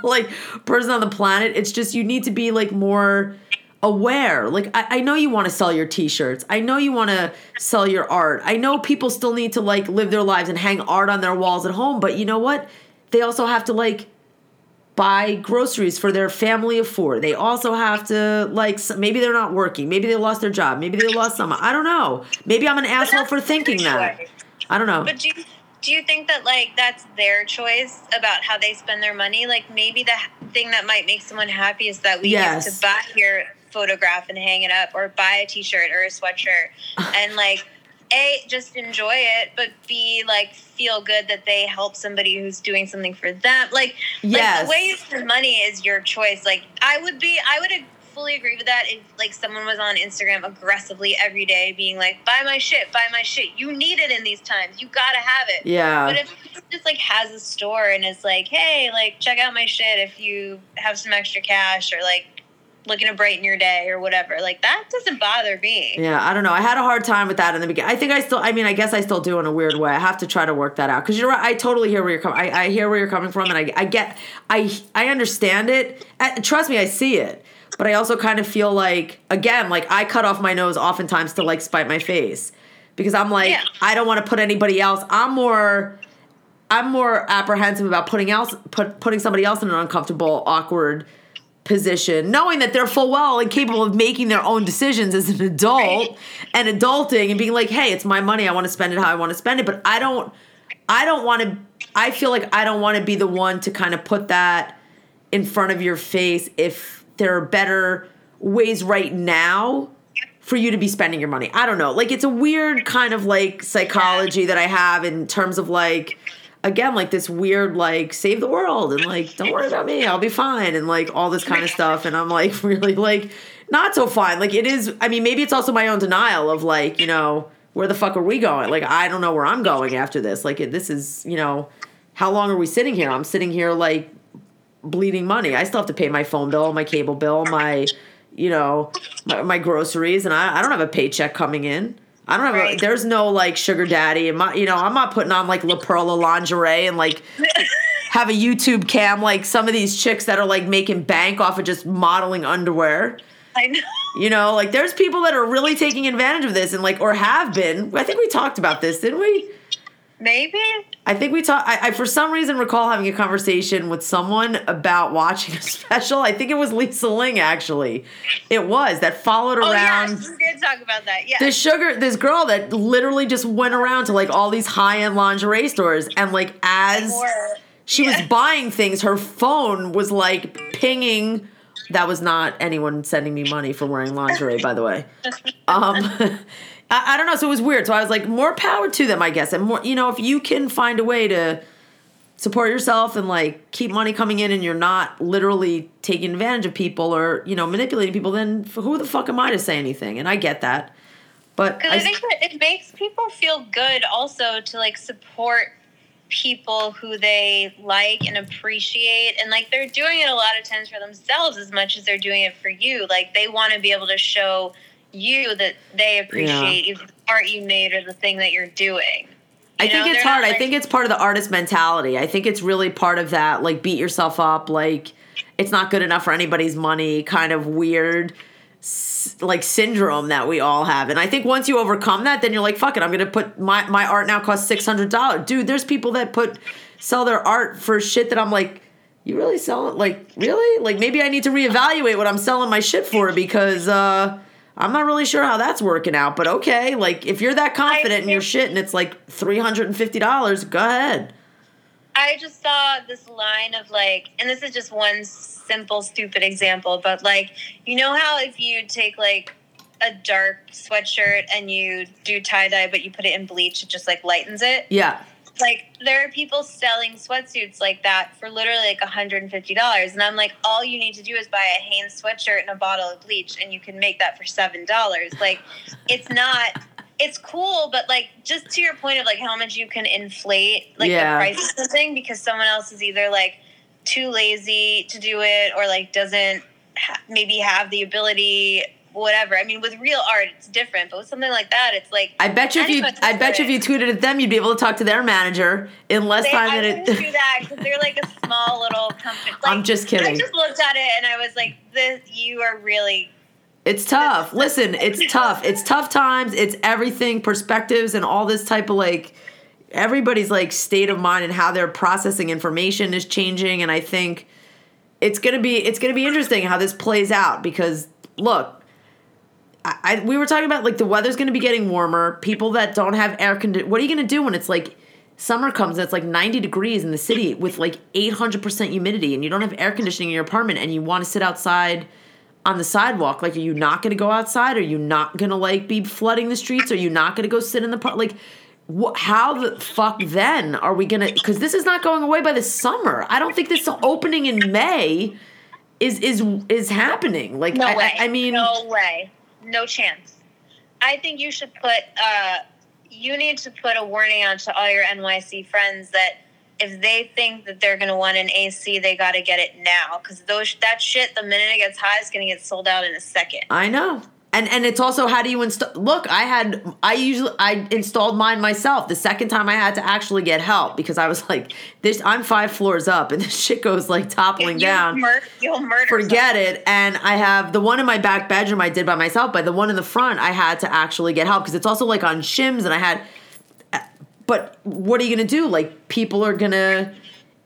like, person on the planet. It's just you need to be, like, more aware. Like, I know you want to sell your T-shirts. I know you want to sell your art. I know people still need to, like, live their lives and hang art on their walls at home. But you know what? They also have to, like, buy groceries for their family of four. They also have to, like, maybe they're not working. Maybe they lost their job. Maybe they lost someone. I don't know. Maybe I'm an asshole for thinking that. I don't know. But do you think that, like, that's their choice about how they spend their money? Like, maybe the thing that might make someone happy is that we have to buy your photograph and hang it up, or buy a T-shirt or a sweatshirt. And, like, A, just enjoy it, but B, like, feel good that they help somebody who's doing something for them. Like the way you spend money is your choice. Like, I would fully agree with that if, like, someone was on Instagram aggressively every day being like, buy my shit. You need it in these times. You gotta have it. Yeah. But if it just, like, has a store and is like, hey, like, check out my shit if you have some extra cash, or, like, looking to brighten your day or whatever. Like, that doesn't bother me. Yeah, I don't know. I had a hard time with that in the beginning. I guess I still do in a weird way. I have to try to work that out. Because you're right, I totally hear where you're coming. I hear where you're coming from, and I understand it. Trust me, I see it. But I also kind of feel like, again, like, I cut off my nose oftentimes to, like, spite my face. Because I'm like, I don't want to put anybody else. I'm more apprehensive about putting somebody else in an uncomfortable, awkward position, knowing that they're full well and capable of making their own decisions as an adult and adulting and being like, hey, it's my money. I want to spend it how I want to spend it. But I feel like I don't want to be the one to kind of put that in front of your face if there are better ways right now for you to be spending your money. I don't know. Like, it's a weird kind of, like, psychology that I have in terms of, like, again, like, this weird, like, save the world and, like, don't worry about me, I'll be fine, and, like, all this kind of stuff. And I'm, like, really, like, not so fine. Like, it is, I mean, maybe it's also my own denial of, like, you know, where the fuck are we going? Like, I don't know where I'm going after this. Like, this is, you know, how long are we sitting here? I'm sitting here, like, bleeding money. I still have to pay my phone bill, my cable bill, my, you know, my groceries. And I don't have a paycheck coming in. I don't have there's no, like, sugar daddy. And my, you know, I'm not putting on, like, La Perla lingerie and, like, have a YouTube cam like some of these chicks that are, like, making bank off of just modeling underwear. I know. You know, like, there's people that are really taking advantage of this and, like, or have been. I think we talked about this, didn't we? Maybe. I think we talked. I for some reason recall having a conversation with someone about watching a special. I think it was Lisa Ling, actually. It was that followed around. Oh yeah, we did talk about that. Yeah. This girl that literally just went around to, like, all these high-end lingerie stores, and, like, as she was buying things, her phone was, like, pinging That was not anyone sending me money for wearing lingerie, by the way. I don't know. So it was weird. So I was like, more power to them, I guess. And more, you know, if you can find a way to support yourself and like keep money coming in and you're not literally taking advantage of people or, you know, manipulating people, then who the fuck am I to say anything? And I get that. But I think that it makes people feel good also to like support people who they like and appreciate, and like they're doing it a lot of times for themselves as much as they're doing it for you. Like they want to be able to show you that they appreciate either the art you made or the thing that you're doing. I think it's hard. Like, I think it's part of the artist mentality. I think it's really part of that, like, beat yourself up, like it's not good enough for anybody's money kind of weird like syndrome that we all have. And I think once you overcome that, then you're like, fuck it, I'm going to put my art now costs $600. Dude, there's people that sell their art for shit that I'm like, you really sell it? Like, really? Like, maybe I need to reevaluate what I'm selling my shit for because I'm not really sure how that's working out. But okay, like if you're that confident in your shit and it's like $350, go ahead. I just saw this line of like, and this is just one simple, stupid example, but like, you know how if you take like a dark sweatshirt and you do tie-dye, but you put it in bleach, it just like lightens it? Yeah. Like there are people selling sweatsuits like that for literally like $150. And I'm like, all you need to do is buy a Hanes sweatshirt and a bottle of bleach and you can make that for $7. Like it's not... It's cool, but, like, just to your point of, like, how much you can inflate, like, the price of something because someone else is either, like, too lazy to do it or, like, doesn't maybe have the ability, whatever. I mean, with real art, it's different, but with something like that, it's, like... I bet you if you tweeted at them, you'd be able to talk to their manager in less time than it... I wouldn't do that because they're, like, a small little company. Like, I'm just kidding. I just looked at it and I was like, this, you are really... It's tough. Listen, it's tough. It's tough times. It's everything, perspectives and all this type of like everybody's like state of mind and how they're processing information is changing. And I think it's gonna be interesting how this plays out because look, we were talking about like the weather's gonna be getting warmer. People that don't have air conditioning, what are you gonna do when it's like summer comes and it's like 90 degrees in the city with like 800% humidity and you don't have air conditioning in your apartment and you want to sit outside on the sidewalk? Like, are you not going to go outside? Are you not going to like be flooding the streets? Are you not going to go sit in the park? Like, how the fuck then are we going to, because this is not going away by the summer. I don't think this opening in May is happening. Like, no way. I mean, no way, no chance. I think you should put, you need to put a warning out to all your NYC friends that if they think that they're going to want an AC, they got to get it now. Because that shit, the minute it gets hot, is going to get sold out in a second. I know. And it's also, how do you install... Look, I installed mine myself. The second time I had to actually get help because I was like, I'm 5 floors up and this shit goes like toppling down. You'll murder Forget someone. It. And I have the one in my back bedroom I did by myself, but the one in the front I had to actually get help because it's also like on shims and I had... But what are you going to do? Like, people are going to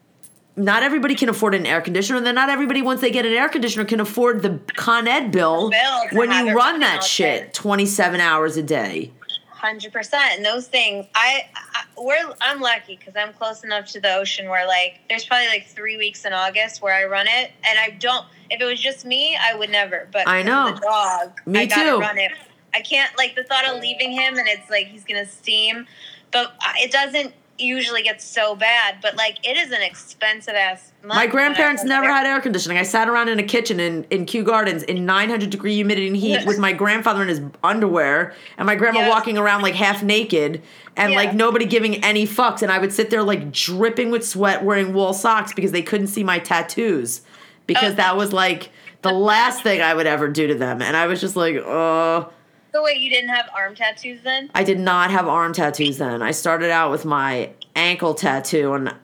– not everybody can afford an air conditioner, and then not everybody, once they get an air conditioner, can afford the Con Ed bill when you run that shit 27 hours a day. 100%. And those things – I'm lucky because I'm close enough to the ocean where, like, there's probably, like, 3 weeks in August where I run it, and I don't – if it was just me, I would never. But I know. The dog, me too. I got to run it. I can't – like, the thought of leaving him and it's, like, he's going to steam – but it doesn't usually get so bad. But, like, it is an expensive-ass month. My grandparents never had air conditioning. I sat around in a kitchen in Kew Gardens in 900-degree humidity and heat with my grandfather in his underwear and my grandma walking around, like, half naked and, like, nobody giving any fucks. And I would sit there, like, dripping with sweat wearing wool socks because they couldn't see my tattoos because that was, like, the last thing I would ever do to them. And I was just like, So wait, you didn't have arm tattoos then? I did not have arm tattoos then. I started out with my ankle tattoo, and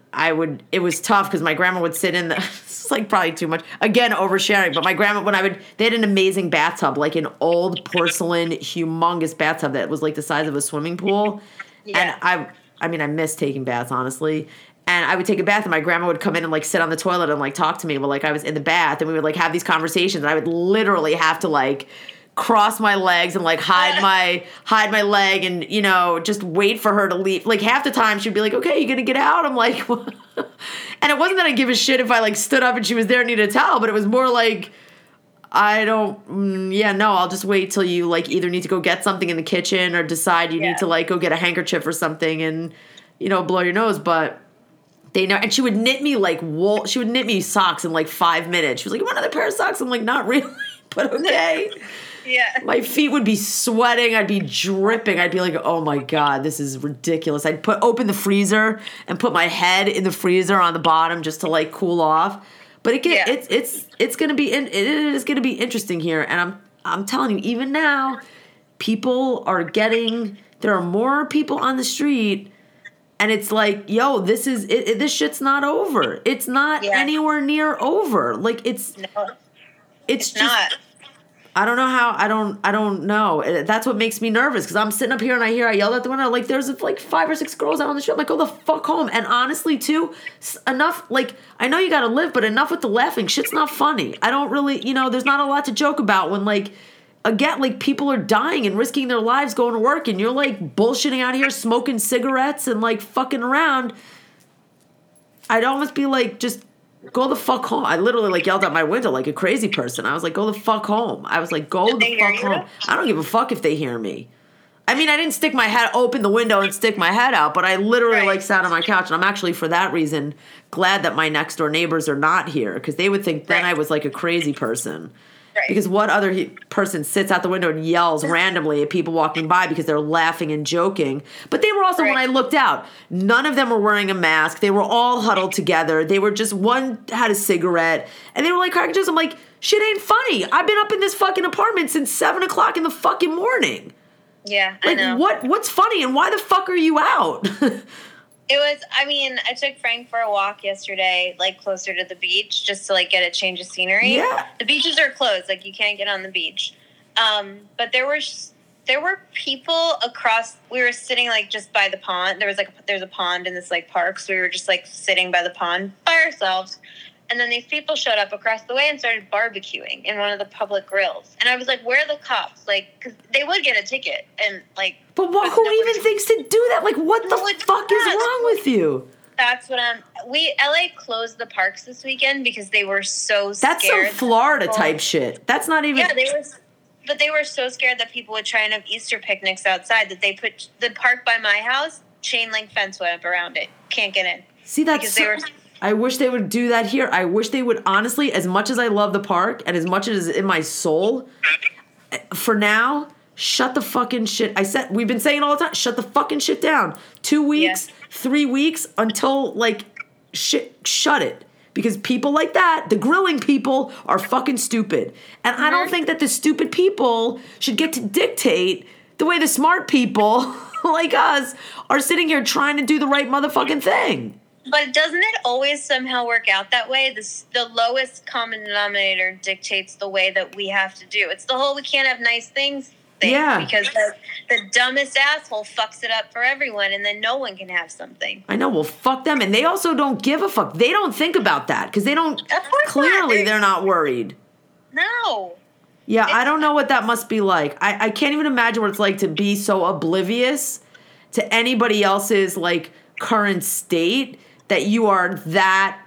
it was tough because my grandma would sit in the, it's like probably too much, again, oversharing, but my grandma, they had an amazing bathtub, like an old porcelain, humongous bathtub that was like the size of a swimming pool. Yeah. And I miss taking baths, honestly. And I would take a bath and my grandma would come in and like sit on the toilet and like talk to me while like I was in the bath, and we would like have these conversations, and I would literally have to like cross my legs and like hide my leg and, you know, just wait for her to leave. Like half the time she'd be like, okay, you gonna get out? I'm like, what? And it wasn't that I give a shit if I like stood up and she was there and needed a towel, but it was more like, I'll just wait till you, like, either need to go get something in the kitchen or decide you need to, like, go get a handkerchief or something and, you know, blow your nose. But they know. And she would knit me, like, wool. She would knit me socks in, like, 5 minutes. She was like, you want another pair of socks? I'm like, not really, but okay. Yeah. My feet would be sweating. I'd be dripping. I'd be like, oh, my God, this is ridiculous. I'd open the freezer and put my head in the freezer on the bottom just to, like, cool off. But it is going to be interesting here, and I'm telling you, even now, there are more people on the street, and it's like, yo, this shit's not over. It's not anywhere near over. Like it's just not. I don't know how. I don't know. That's what makes me nervous, because I'm sitting up here and I yelled at the window, like, there's like 5 or 6 girls out on the street. I'm like, go the fuck home. And honestly, too, enough. Like, I know you got to live, but enough with the laughing. Shit's not funny. I don't really, there's not a lot to joke about when, like, again, like, people are dying and risking their lives going to work, and you're like bullshitting out here, smoking cigarettes and like fucking around. I'd almost be like, just go the fuck home. I literally, like, yelled out my window like a crazy person. I was like, go the fuck home. I was like, go the fuck home. I don't give a fuck if they hear me. I mean, I didn't open the window and stick my head out, but I literally, like, sat on my couch. And I'm actually, for that reason, glad that my next door neighbors are not here, because they would think then I was like a crazy person. Right. Because what other person sits out the window and yells randomly at people walking by because they're laughing and joking? But they were also, when I looked out, none of them were wearing a mask. They were all huddled together. They were just, one had a cigarette, and they were like cracking jokes. I'm like, shit ain't funny. I've been up in this fucking apartment since 7:00 in the fucking morning. Yeah, like, I know. What's funny, and why the fuck are you out? I took Frank for a walk yesterday, like, closer to the beach, just to, like, get a change of scenery. Yeah. The beaches are closed. Like, you can't get on the beach. But there were people across, we were sitting, like, just by the pond. There's a pond in this, like, park, so we were just, like, sitting by the pond by ourselves. And then these people showed up across the way and started barbecuing in one of the public grills. And I was like, where are the cops? Like, because they would get a ticket. And, like, but who even thinks to do that? Like, what the fuck is wrong with you? That's what LA closed the parks this weekend because they were so scared. That's some Florida type shit. That's not even. Yeah, they were so scared that people would try and have Easter picnics outside that they put the park by my house, chain link fence went up around it. Can't get in. See, that's I wish they would do that here. I wish they would, honestly, as much as I love the park and as much as it's in my soul, for now, shut the fucking shit. We've been saying it all the time, shut the fucking shit down. 2 weeks, 3 weeks, until, like, shut it. Because people like that, the grilling people, are fucking stupid. And I don't think that the stupid people should get to dictate the way the smart people like us are sitting here trying to do the right motherfucking thing. But doesn't it always somehow work out that way? The lowest common denominator dictates the way that we have to do. It's the whole we can't have nice things thing. Yeah. Because the dumbest asshole fucks it up for everyone, and then no one can have something. I know. Well, fuck them. And they also don't give a fuck. They don't think about that because they don't. Clearly, they're not worried. No. Yeah, I don't know what that must be like. I can't even imagine what it's like to be so oblivious to anybody else's, like, current state, that you are that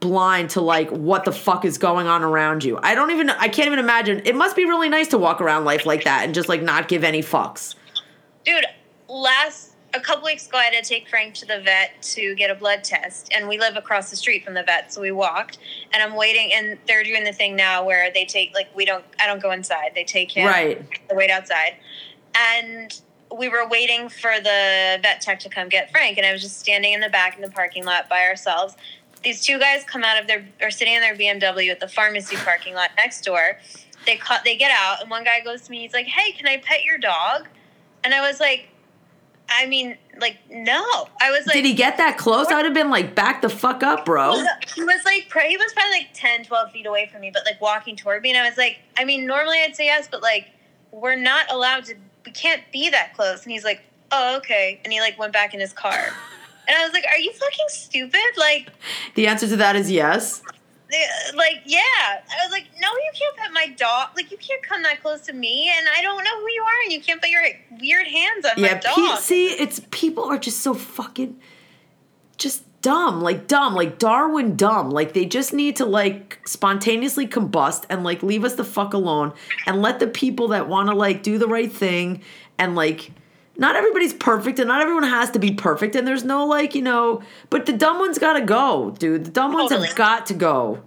blind to, like, what the fuck is going on around you. I can't even imagine. It must be really nice to walk around life like that and just, like, not give any fucks. Dude, a couple weeks ago, I had to take Frank to the vet to get a blood test. And we live across the street from the vet, so we walked. And I'm waiting, and they're doing the thing now where they take, like, I don't go inside. They take him. Right. They wait outside. And we were waiting for the vet tech to come get Frank, and I was just standing in the back in the parking lot by ourselves. These two guys come out of are sitting in their BMW at the pharmacy parking lot next door. They get out, and one guy goes to me, he's like, hey, can I pet your dog? And I was like, no. I was like, did he get that close? I would have been like, back the fuck up, bro. He was probably like 10, 12 feet away from me, but, like, walking toward me. And I was like, normally I'd say yes, but, like, we're not allowed to. We can't be that close. And he's like, oh, okay. And he, like, went back in his car. And I was like, are you fucking stupid? Like, the answer to that is yes. Like, yeah. I was like, no, you can't pet my dog. Like, you can't come that close to me. And I don't know who you are. And you can't put your weird hands on my dog. See, people are just so fucking just dumb, like Darwin dumb. Like, they just need to, like, spontaneously combust and, like, leave us the fuck alone and let the people that want to, like, do the right thing and, like, not everybody's perfect and not everyone has to be perfect and there's no, like, you know, but the dumb ones got to go, dude. The dumb ones have got to go.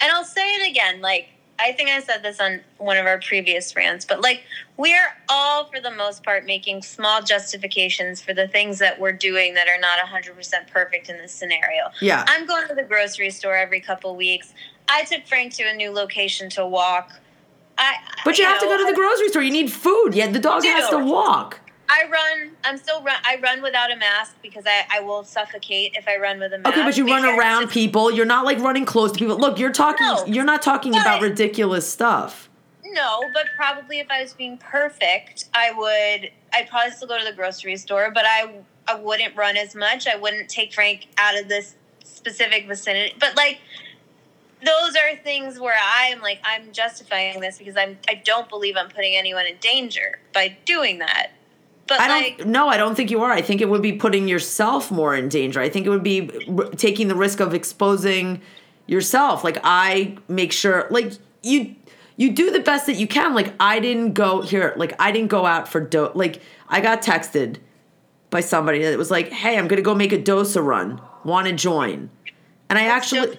And I'll say it again, like, I think I said this on one of our previous rants, but, like, we're all, for the most part, making small justifications for the things that we're doing that are not 100% perfect in this scenario. Yeah. I'm going to the grocery store every couple weeks. I took Frank to a new location to walk. But you have to go to the grocery store. You need food. Yeah, the dog has to walk. I run without a mask because I will suffocate if I run with a mask. Okay, but you run around people. You're not, like, running close to people. Look, you're not talking about ridiculous stuff. No, but probably if I was being perfect, I'd probably still go to the grocery store, but I wouldn't run as much. I wouldn't take Frank out of this specific vicinity. But, like, those are things where I'm, like, I'm justifying this because I don't believe I'm putting anyone in danger by doing that. But I don't think you are. I think it would be putting yourself more in danger. I think it would be taking the risk of exposing yourself. Like, I make sure, like, you do the best that you can. Like, I didn't go out for dope. Like, I got texted by somebody that was like, "Hey, I'm going to go make a dosa run. Want to join?" And I actually,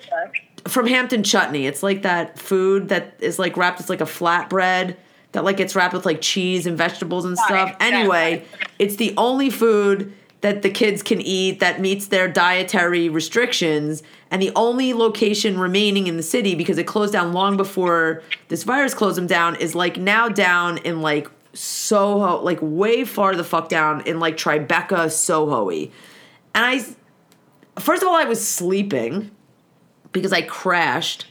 from Hampton Chutney, it's like that food that is, like, wrapped. It's like a flatbread. That, like, it's wrapped with, like, cheese and vegetables and stuff. Anyway, it's the only food that the kids can eat that meets their dietary restrictions and the only location remaining in the city because it closed down long before this virus closed them down is, like, now down in, like, Soho, like, way far the fuck down in, like, Tribeca, Soho-y. And first of all, I was sleeping because I crashed.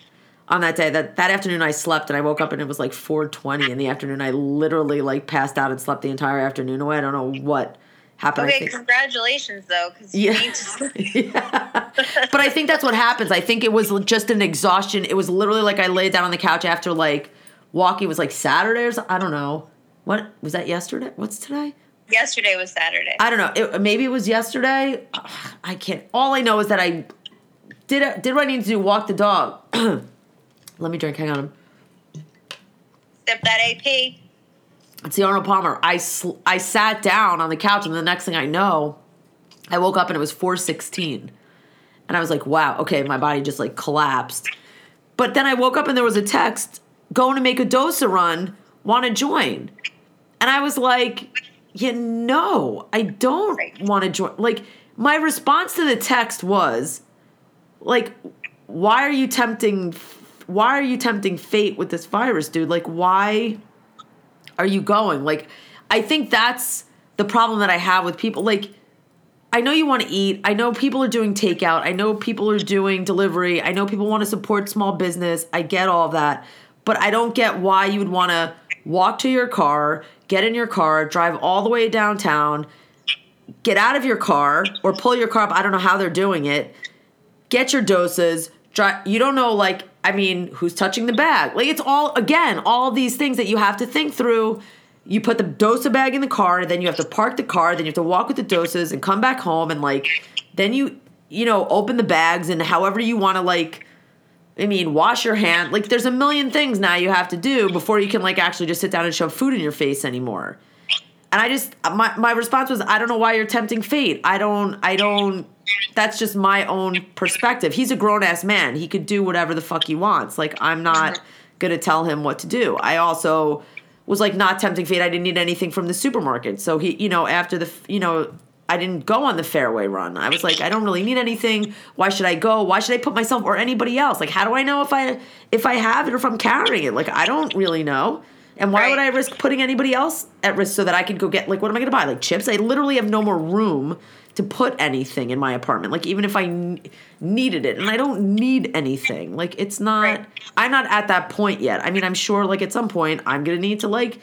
On that day, that afternoon I slept and I woke up and it was like 4:20 in the afternoon. I literally, like, passed out and slept the entire afternoon away. I don't know what happened. Okay, congratulations, though, because you need to sleep. Yeah. But I think that's what happens. I think it was just an exhaustion. It was literally like I laid down on the couch after, like, walking. It was like Saturday or something. I don't know. What was that yesterday? What's today? Yesterday was Saturday. I don't know. Maybe it was yesterday. Ugh, I can't. All I know is that I did what I needed to do, walk the dog. Let me drink. Hang on. Sip that AP. It's the Arnold Palmer. I sat down on the couch, and the next thing I know, I woke up, and it was 4:16. And I was like, wow, okay, my body just, like, collapsed. But then I woke up, and there was a text, going to make a dosa run, want to join. And I was like, I don't want to join. Like, my response to the text was, like, why are you tempting fate with this virus, dude? Like, why are you going? Like, I think that's the problem that I have with people. Like, I know you want to eat. I know people are doing takeout. I know people are doing delivery. I know people want to support small business. I get all of that. But I don't get why you would want to walk to your car, get in your car, drive all the way downtown, get out of your car or pull your car up. I don't know how they're doing it. Get your doses. You don't know, like, I mean, who's touching the bag? Like, it's all, again, all these things that you have to think through. You put the dosa bag in the car, then you have to park the car, then you have to walk with the doses and come back home. And, like, then you open the bags and however you want to, like, I mean, wash your hand. Like, there's a million things now you have to do before you can, like, actually just sit down and shove food in your face anymore. And I just, my response was, I don't know why you're tempting fate. I don't. That's just my own perspective. He's a grown-ass man. He could do whatever the fuck he wants. Like, I'm not going to tell him what to do. I also was, like, not tempting fate. I didn't need anything from the supermarket. So he, you know, after the, you know, I didn't go on the fairway run. I was like, I don't really need anything. Why should I go? Why should I put myself or anybody else? Like, how do I know if I have it or if I'm carrying it? Like, I don't really know. And why would I risk putting anybody else at risk so that I could go get, like, what am I going to buy? Like, chips? I literally have no more room to put anything in my apartment. Like, even if I needed it. And I don't need anything. Like, it's not, I'm not at that point yet. I mean, I'm sure, like, at some point I'm going to need to, like,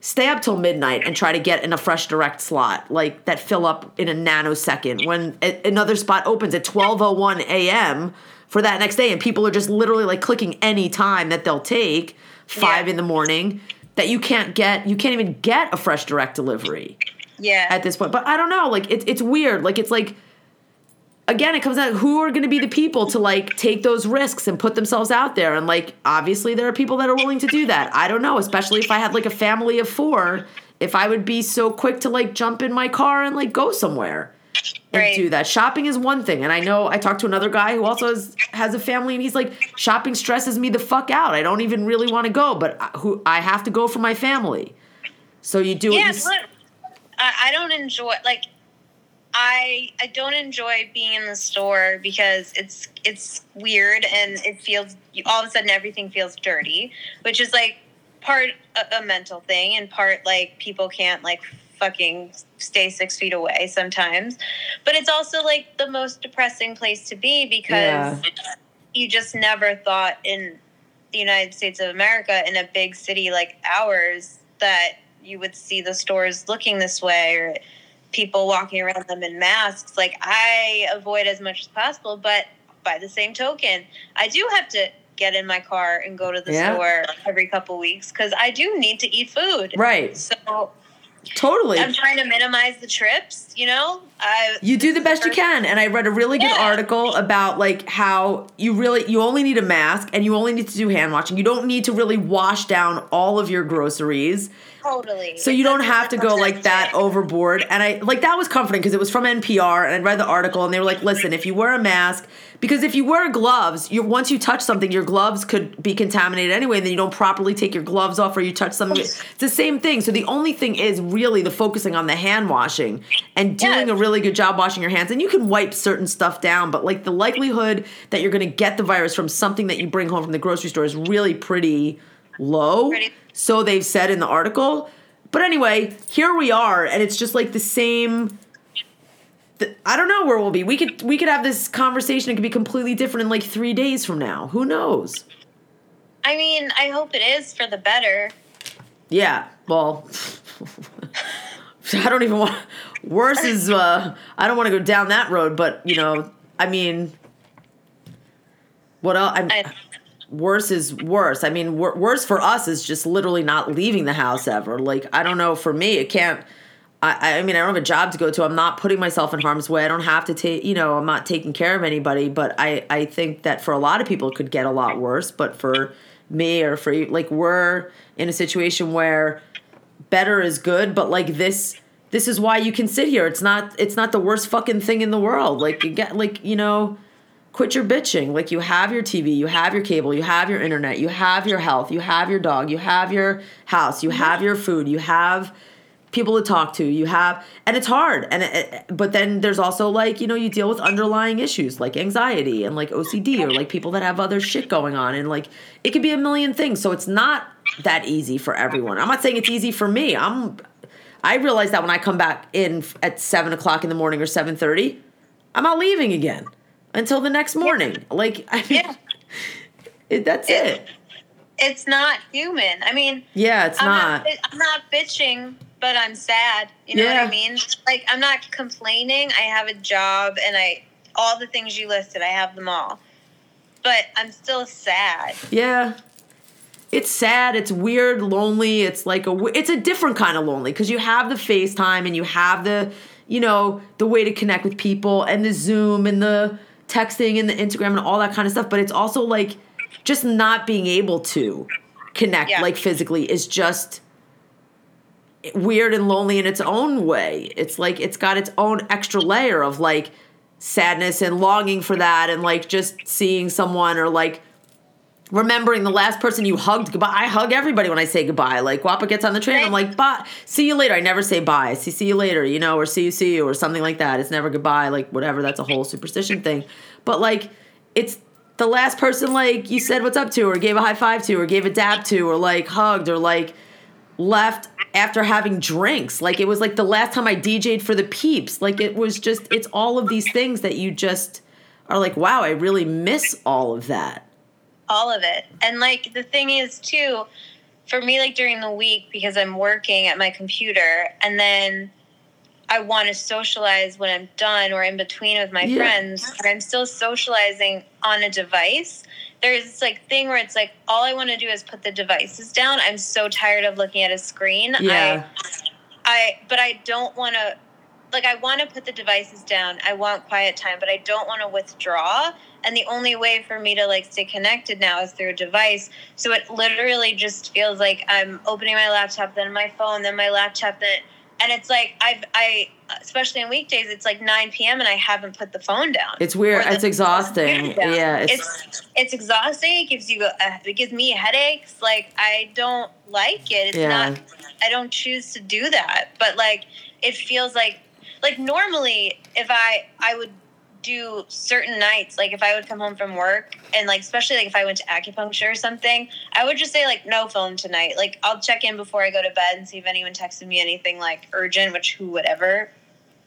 stay up till midnight and try to get in a Fresh Direct slot, like, that fill up in a nanosecond when another spot opens at 12:01 a.m. for that next day. And people are just literally, like, clicking any time that they'll take, 5 in the morning. That you can't even get a Fresh Direct delivery at this point. But I don't know, like, it's weird. Like, it's like, again, it comes down to who are going to be the people to, like, take those risks and put themselves out there. And, like, obviously there are people that are willing to do that. I don't know, especially if I had, like, a family of four, if I would be so quick to, like, jump in my car and, like, go somewhere and right. do that. Shopping is one thing. And I know I talked to another guy who also has a family, and he's like, shopping stresses me the fuck out. I don't even really want to go, but I have to go for my family. So you do yeah, it. Yeah, look, I don't enjoy, like, I don't enjoy being in the store because it's weird and it feels, all of a sudden everything feels dirty, which is like part a mental thing and part like people can't like fucking stay 6 feet away sometimes. But it's also like the most depressing place to be because yeah. you just never thought in the United States of America in a big city like ours that you would see the stores looking this way or people walking around them in masks. Like, I avoid as much as possible, but by the same token, I do have to get in my car and go to the yeah. store every couple weeks because I do need to eat food. Right. So totally. I'm trying to minimize the trips, you know? You do the best you can. And I read a really good yeah. article about, like, how you only need a mask and you only need to do hand washing. You don't need to really wash down all of your groceries. Totally. So you don't have to go like that overboard. And I like that was comforting because it was from NPR and I read the article and they were like, listen, if you wear a mask, because if you wear gloves, once you touch something, your gloves could be contaminated anyway. And then you don't properly take your gloves off or you touch something. It's the same thing. So the only thing is really the focusing on the hand washing and doing yes. a really good job washing your hands. And you can wipe certain stuff down. But like the likelihood that you're going to get the virus from something that you bring home from the grocery store is really pretty low. So they've said in the article. But anyway, here we are, and it's just like the same I don't know where we'll be. We could have this conversation. It could be completely different in like 3 days from now. Who knows? I mean, I hope it is for the better. Yeah, well, I don't even want – worse is I don't want to go down that road, but, you know, I mean, what else? Worse is worse. I mean, worse for us is just literally not leaving the house ever. Like, I don't know. For me, it can't. I mean, I don't have a job to go to. I'm not putting myself in harm's way. I don't have to take. You know, I'm not taking care of anybody. But I think that for a lot of people, it could get a lot worse. But for me or for you, like, we're in a situation where better is good. But like this is why you can sit here. It's not the worst fucking thing in the world. Like you get, like, you know. Quit your bitching. Like, you have your TV, you have your cable, you have your internet, you have your health, you have your dog, you have your house, you have your food, you have people to talk to, you have, and it's hard. And but then there's also, like, you know, you deal with underlying issues like anxiety and like OCD or like people that have other shit going on. And like, it could be a million things. So it's not that easy for everyone. I'm not saying it's easy for me. I realize that when I come back in at 7:00 in the morning or 7:30, I'm not leaving again. Until the next morning. Yeah. Like, I mean, yeah. That's it. It's not human. I mean. Yeah, it's not. I'm not bitching, but I'm sad. You know yeah. what I mean? Like, I'm not complaining. I have a job, and all the things you listed, I have them all. But I'm still sad. Yeah. It's sad. It's weird, lonely. It's like it's a different kind of lonely because you have the FaceTime and you have the, you know, the way to connect with people and the Zoom and the texting and the Instagram and all that kind of stuff, but it's also like just not being able to connect yeah. like physically is just weird and lonely in its own way. It's like it's got its own extra layer of like sadness and longing for that and like just seeing someone or like remembering the last person you hugged goodbye. I hug everybody when I say goodbye. Like, Guapa gets on the train, I'm like, bye. See you later. I never say bye. See you later, you know, or see you, or something like that. It's never goodbye, like, whatever. That's a whole superstition thing. But, like, it's the last person, like, you said what's up to, or gave a high five to, or gave a dab to, or, like, hugged, or, like, left after having drinks. Like, it was, like, the last time I DJ'd for the peeps. Like, it was just, it's all of these things that you just are like, wow, I really miss all of that. All of it. And, like, the thing is, too, for me, like, during the week, because I'm working at my computer, and then I want to socialize when I'm done or in between with my yeah. friends, but I'm still socializing on a device. There's this, like, thing where it's, like, all I want to do is put the devices down. I'm so tired of looking at a screen. Yeah. But I don't want to like, I want to put the devices down. I want quiet time, but I don't want to withdraw. And the only way for me to, like, stay connected now is through a device. So it literally just feels like I'm opening my laptop, then my phone, then my laptop, then... And it's like, I especially on weekdays, it's like 9 p.m. and I haven't put the phone down. It's weird. It's exhausting. Yeah. It's exhausting. It gives you, it gives me headaches. Like, I don't like it. It's not, I don't choose to do that. But, like, it feels like normally if I would do certain nights, like if I would come home from work and, like, especially like if I went to acupuncture or something, I would just say, like, no phone tonight. Like, I'll check in before I go to bed and see if anyone texted me anything, like, urgent, which who would ever,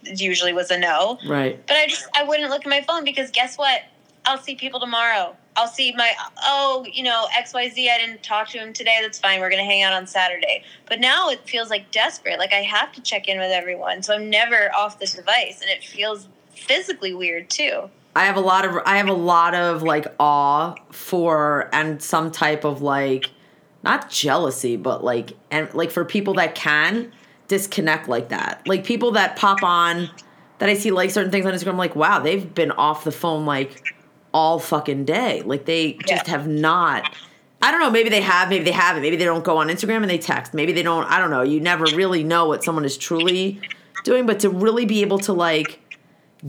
usually was a no. Right. But I wouldn't look at my phone because guess what? I'll see people tomorrow. I'll see my, XYZ, I didn't talk to him today. That's fine. We're going to hang out on Saturday. But now it feels, like, desperate. Like, I have to check in with everyone. So I'm never off this device. And it feels physically weird too. I have a lot of like awe for, and some type of, like, not jealousy, but like, and like for people that can disconnect like that, like people that pop on, that I see like certain things on Instagram, like, wow, they've been off the phone like all fucking day. Like they just have not, I don't know. Maybe they have, maybe they haven't, maybe they don't go on Instagram and they text. Maybe they don't, I don't know. You never really know what someone is truly doing, but to really be able to, like,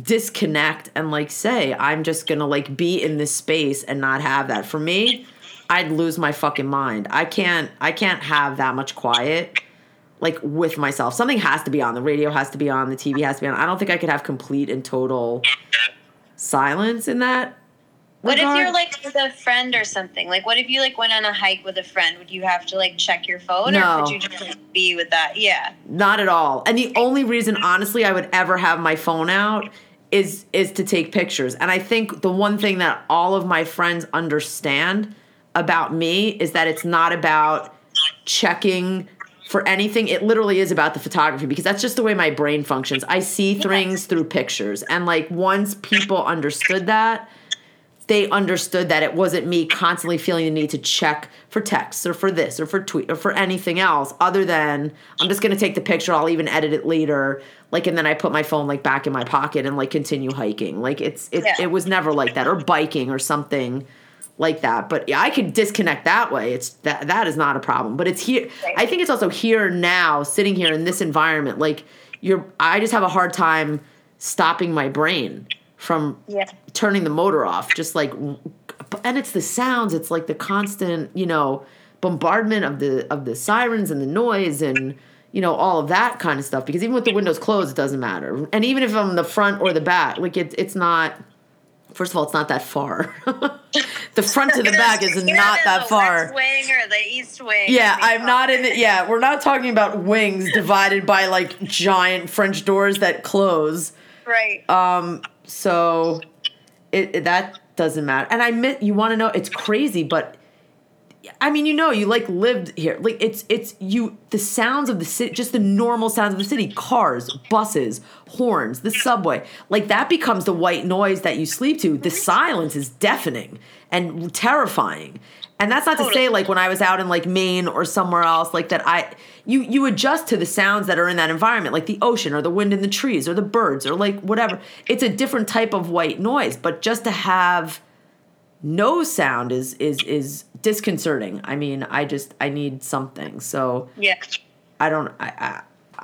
disconnect and, like, say, I'm just gonna, like, be in this space and not have that. For me, I'd lose my fucking mind. I can't have that much quiet, like, with myself. Something has to be on. The radio has to be on. The TV has to be on. I don't think I could have complete and total silence in that regard. What if you're, like, with a friend or something? Like, what if you, like, went on a hike with a friend? Would you have to, like, check your phone? No. Or would you just, like, be with that? Yeah. Not at all. And the only reason, honestly, I would ever have my phone out is to take pictures. And I think the one thing that all of my friends understand about me is that it's not about checking for anything. It literally is about the photography because that's just the way my brain functions. I see things through pictures. And, like, once people understood that, they understood that it wasn't me constantly feeling the need to check for texts or for this or for tweet or for anything else other than I'm just going to take the picture. I'll even edit it later. Like, and then I put my phone, like, back in my pocket and, like, continue hiking. Like it was never like that, or biking or something like that. But yeah, I could disconnect that way. It's that is not a problem, but it's here. I think it's also here now, sitting here in this environment. Like I just have a hard time stopping my brain from turning the motor off, just like, and it's the sounds, it's like the constant, you know, bombardment of the sirens and the noise and, you know, all of that kind of stuff. Because even with the windows closed, it doesn't matter. And even if I'm the front or the back, like it's not. First of all, it's not that far. The front to the back is not that far. The West Wing or the East Wing. Yeah, I'm not in it. Yeah, we're not talking about wings divided by, like, giant French doors that close. Right. So it that doesn't matter. And I admit, you want to know, it's crazy, but I mean, you know, you, like, lived here. Like it's you, the sounds of the city, just the normal sounds of the city, cars, buses, horns, the subway, like that becomes the white noise that you sleep to. The silence is deafening and terrifying. And that's not to say, like, when I was out in, like, Maine or somewhere else, like, that you adjust to the sounds that are in that environment, like the ocean or the wind in the trees or the birds or, like, whatever. It's a different type of white noise, but just to have no sound is disconcerting. I mean, I need something. So yeah,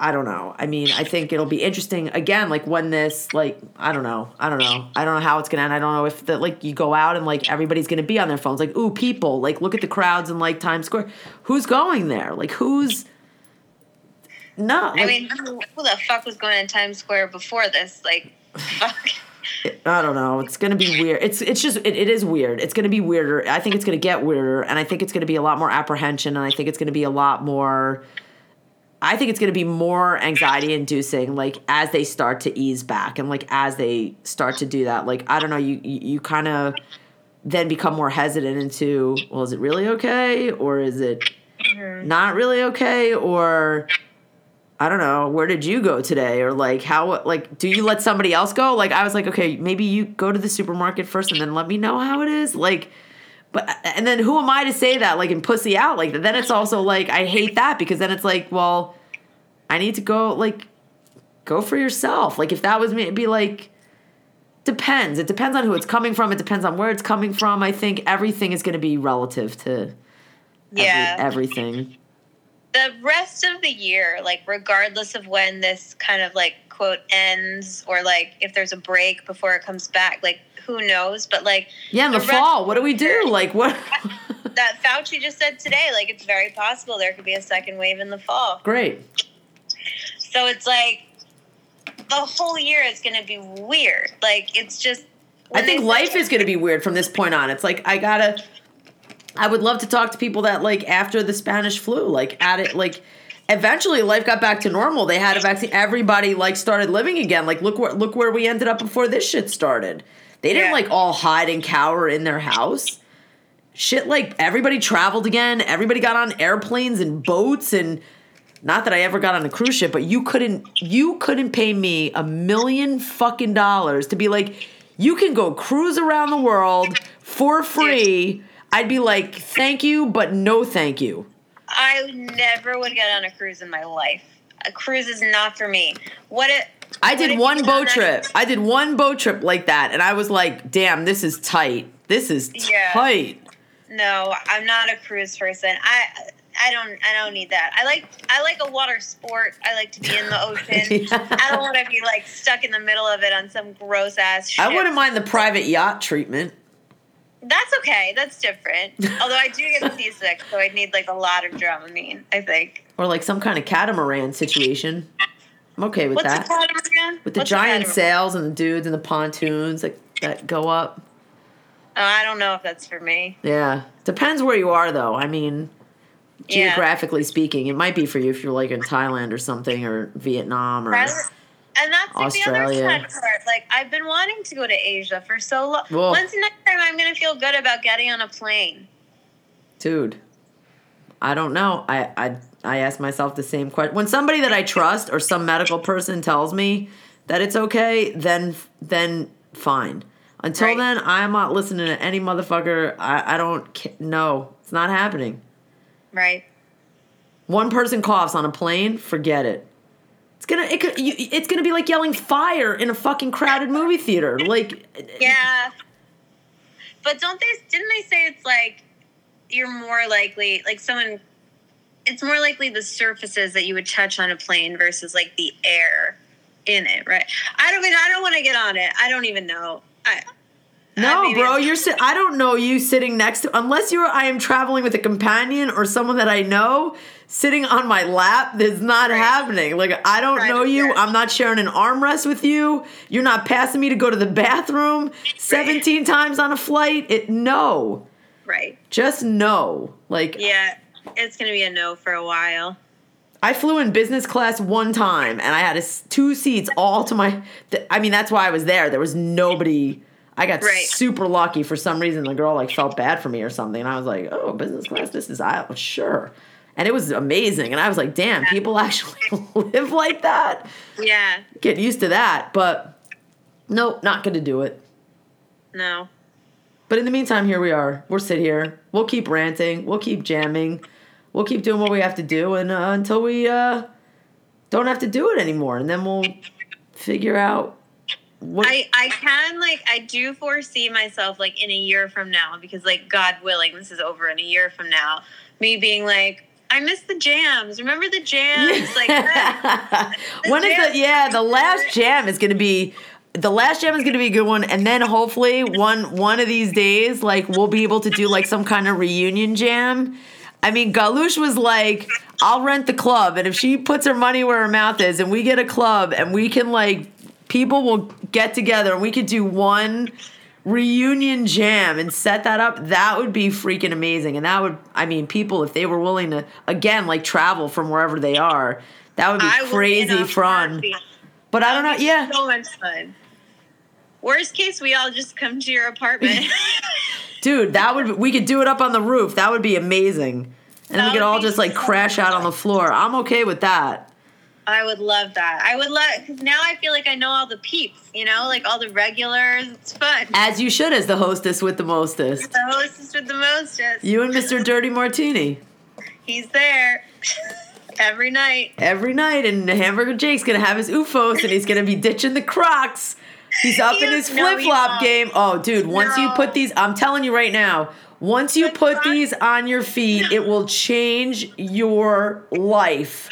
I don't know. I mean, I think it'll be interesting again, like, when this, like, I don't know. I don't know how it's going to end. I don't know if that, like, you go out and, like, everybody's going to be on their phones. Like, ooh, people, like, look at the crowds in, like, Times Square. Who's going there? Like, I mean, who the fuck was going to Times Square before this? Like, fuck. I don't know. It's going to be weird. It's just, it is weird. It's going to be weirder. I think it's going to get weirder. And I think it's going to be a lot more apprehension. And I think it's going to be a lot more... I think it's going to be more anxiety-inducing, like, as they start to ease back and, like, as they start to do that. Like, I don't know, you kind of then become more hesitant into, well, is it really okay or is it not really okay? Or, I don't know, where did you go today? Or, like, how – like, do you let somebody else go? Like, I was like, okay, maybe you go to the supermarket first and then let me know how it is. Like – but, and then who am I to say that, like, and pussy out like that? Then it's also, like, I hate that because then it's like, well, I need to go, like, go for yourself. Like, if that was me, it'd be like, depends. It depends on who it's coming from. It depends on where it's coming from. I think everything is going to be relative to everything. The rest of the year, like, regardless of when this kind of, like, quote, ends, or, like, if there's a break before it comes back, like, who knows? But, like... Yeah, in the fall, what do we do? Like, what... That Fauci just said today, like, it's very possible there could be a second wave in the fall. Great. So it's, like, the whole year is going to be weird. Like, it's just... I think life is going to be weird from this point on. It's, like, I would love to talk to people that, like, after the Spanish flu, like, at it, like, eventually life got back to normal. They had a vaccine. Everybody, like, started living again. Like, look where we ended up before this shit started. They didn't, like, all hide and cower in their house. Shit, like, everybody traveled again. Everybody got on airplanes and boats, and not that I ever got on a cruise ship, but you couldn't pay me $1 million fucking dollars to be like, you can go cruise around the world for free. I'd be like, thank you, but no thank you. I never would get on a cruise in my life. A cruise is not for me. I did one boat trip like that, and I was like, damn, this is tight. This is tight. No, I'm not a cruise person. I don't need that. I like a water sport. I like to be in the ocean. Yeah. I don't want to be, like, stuck in the middle of it on some gross-ass ship. I wouldn't mind the private yacht treatment. That's okay. That's different. Although I do get seasick, so I'd need, like, a lot of Dramamine, I think. Or, like, some kind of catamaran situation. I'm okay with that. What's a catamaran? With the giant sails and the dudes and the pontoons that go up. Oh, I don't know if that's for me. Yeah. Depends where you are, though. I mean, geographically speaking, it might be for you if you're, like, in Thailand or something, or Vietnam or... And that's, like, Australia. The other sad part. Like, I've been wanting to go to Asia for so long. Well, when's the next time I'm going to feel good about getting on a plane? Dude, I don't know. I ask myself the same question. When somebody that I trust or some medical person tells me that it's okay, then fine. Until then, I'm not listening to any motherfucker. I don't know. It's not happening. Right. One person coughs on a plane, forget it. It's gonna be like yelling fire in a fucking crowded movie theater. Like, yeah, but didn't they say it's like you're more likely, like, someone, it's more likely the surfaces that you would touch on a plane versus, like, the air in it, right? I don't want to get on it. I don't even know. I don't know you sitting next to, unless I am traveling with a companion or someone that I know sitting on my lap. That's not happening. Like, I don't know you. I'm not sharing an armrest with you. You're not passing me to go to the bathroom 17 times on a flight. No. Right. Just no. Like, yeah, it's going to be a no for a while. I flew in business class one time and I had two seats all to my, I mean, that's why I was there. There was nobody. I got super lucky for some reason. The girl, like, felt bad for me or something. And I was like, oh, business class, this is aisle. Sure. And it was amazing. And I was like, damn, people actually live like that? Yeah. Get used to that. But no, not going to do it. No. But in the meantime, here we are. We'll sit here. We'll keep ranting. We'll keep jamming. We'll keep doing what we have to do. And until we don't have to do it anymore. And then we'll figure out. I can, like, I do foresee myself, like, in a year from now, because, like, God willing, this is over in a year from now, me being like, I miss the jams. Remember the jams? Like, the last jam is going to be, a good one, and then hopefully one of these days, like, we'll be able to do, like, some kind of reunion jam. I mean, Galush was like, I'll rent the club, and if she puts her money where her mouth is, and we get a club, and we can, like, people will get together and we could do one reunion jam and set that up. That would be freaking amazing. And that would, I mean, people, if they were willing to, again, like, travel from wherever they are, that would be crazy fun. But I don't know. Yeah. So much fun. Worst case, we all just come to your apartment. Dude, we could do it up on the roof. That would be amazing. And we could all just, like, crash out on the floor. I'm okay with that. I would love that. Because now I feel like I know all the peeps, you know, like, all the regulars. It's fun. As you should, as the hostess with the mostest. You're the hostess with the mostest. You and Mr. Dirty Martini. He's there. Every night. Every night. And Hamburger Jake's going to have his UFOs and he's going to be ditching the Crocs. He's up in his flip-flop game. Oh, dude, once you put these, I'm telling you right now, once you put these on your feet, it will change your life.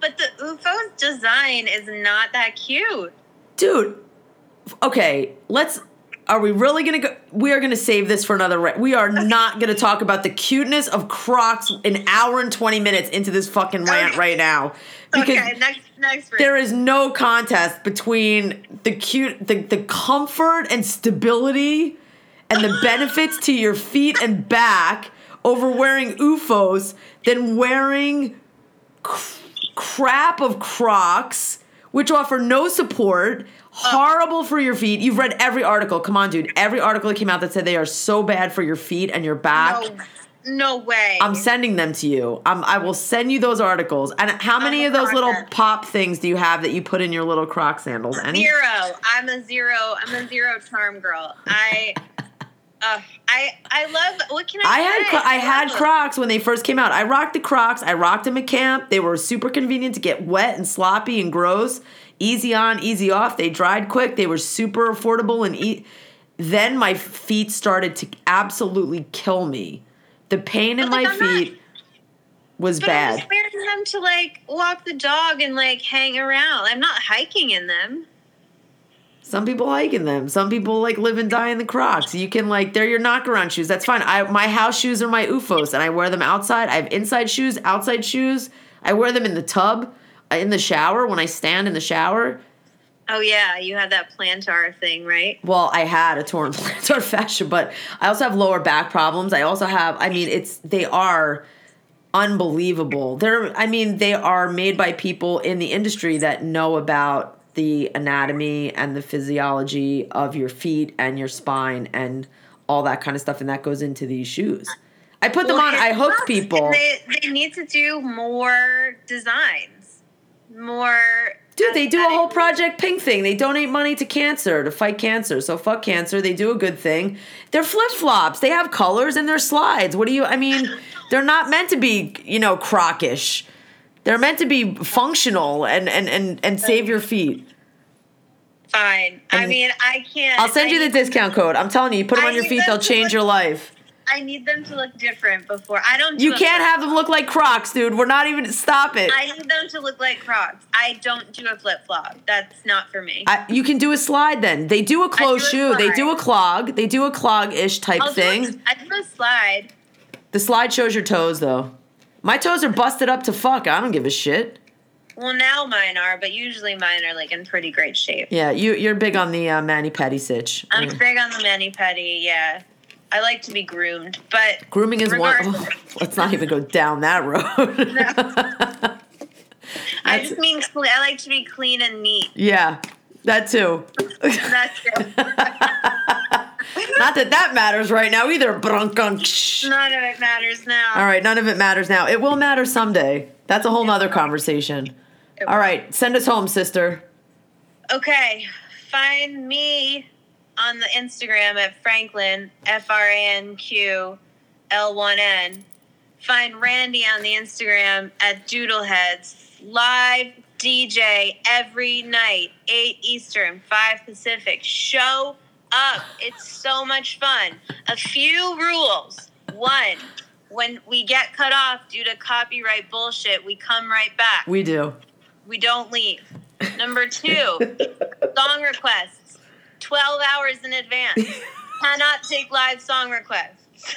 But the UFO's design is not that cute. Dude, okay, let's... Are we really going to go? We are going to save this for another. We are not going to talk about the cuteness of Crocs an hour and 20 minutes into this fucking rant right now. Because next there is no contest between the comfort and stability and the benefits to your feet and back over wearing UFOs than wearing crap of Crocs, which offer no support. Horrible for your feet. You've read every article. Come on, dude. Every article that came out that said they are so bad for your feet and your back. No way. I'm sending them to you. I will send you those articles. And how many of those little pop things do you have that you put in your little Croc sandals? Any? Zero. I'm a zero charm girl. I love, what can I say? I had Crocs when they first came out. I rocked the Crocs. I rocked them at camp. They were super convenient to get wet and sloppy and gross. Easy on, easy off. They dried quick. They were super affordable. And then my feet started to absolutely kill me. The pain in my feet was bad. I'm wearing them to, walk the dog and, hang around. I'm not hiking in them. Some people hike in them. Some people, live and die in the Crocs. You can, they're your knock-around shoes. That's fine. My house shoes are my UFOs, and I wear them outside. I have inside shoes, outside shoes. I wear them in the tub. In the shower, when I stand in the shower. Oh, yeah. You have that plantar thing, right? Well, I had a torn plantar fascia, but I also have lower back problems. I also have, they are unbelievable. They are made by people in the industry that know about the anatomy and the physiology of your feet and your spine and all that kind of stuff. And that goes into these shoes. I put them on. I hooked people. They need to do more design. More. Dude, they do a whole Project Pink thing. They donate money to cancer, to fight cancer. So fuck cancer. They do a good thing. They're flip-flops. They have colors and they're slides. What do you, they're not meant to be, Croc-ish. They're meant to be functional and save your feet. Fine. And I can't. I'll send you the discount code. I'm telling you put them on your feet, they'll change your life. I need them to look different before. I don't do You can't have them look like Crocs, dude. We're not even stop it. I need them to look like Crocs. I don't do a flip-flop. That's not for me. You can do a slide then. They do a closed shoe. They do a clog. They do a clog-ish type thing. I do a slide. The slide shows your toes though. My toes are busted up to fuck. I don't give a shit. Well, now mine are, but usually mine are in pretty great shape. Yeah, you're big on the mani-pedi sitch. I'm big on the mani-pedi, yeah. I like to be groomed, but... Grooming is one... Oh, let's not even go down that road. No. I just mean I like to be clean and neat. Yeah, that too. That too. Not that that matters right now either. None of it matters now. All right, none of it matters now. It will matter someday. That's a whole nother conversation. All right, send us home, sister. Okay, find me... on the Instagram at Franklin, FrankQL1N. Find Randy on the Instagram at Doodleheads. Live DJ every night, 8 Eastern, 5 Pacific. Show up. It's so much fun. A few rules. 1, when we get cut off due to copyright bullshit, we come right back. We do. We don't leave. Number 2, song requests. 12 hours in advance. Cannot take live song requests.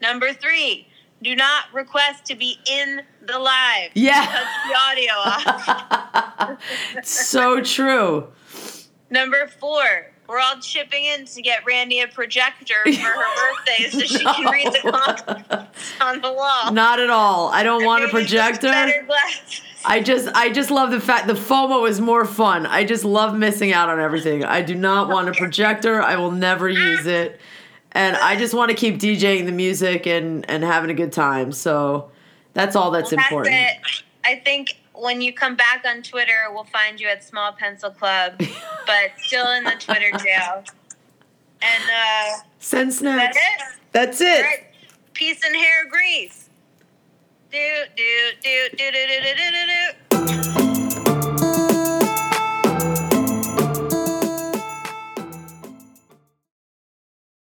Number 3, do not request to be in the live. Yeah. Cut the audio off. So true. Number 4, we're all chipping in to get Randy a projector for her birthday so she can read the comments on the wall. Not at all. I don't want a projector. Better glasses. I just love the fact the FOMO is more fun. I just love missing out on everything. I do not want a projector. I will never use it. And I just want to keep DJing the music and having a good time. So that's all that's important. It. I think when you come back on Twitter, we'll find you at Small Pencil Club, but still in the Twitter jail. And send snacks. That's it. All right. Peace and hair grease. do do do do do do do do do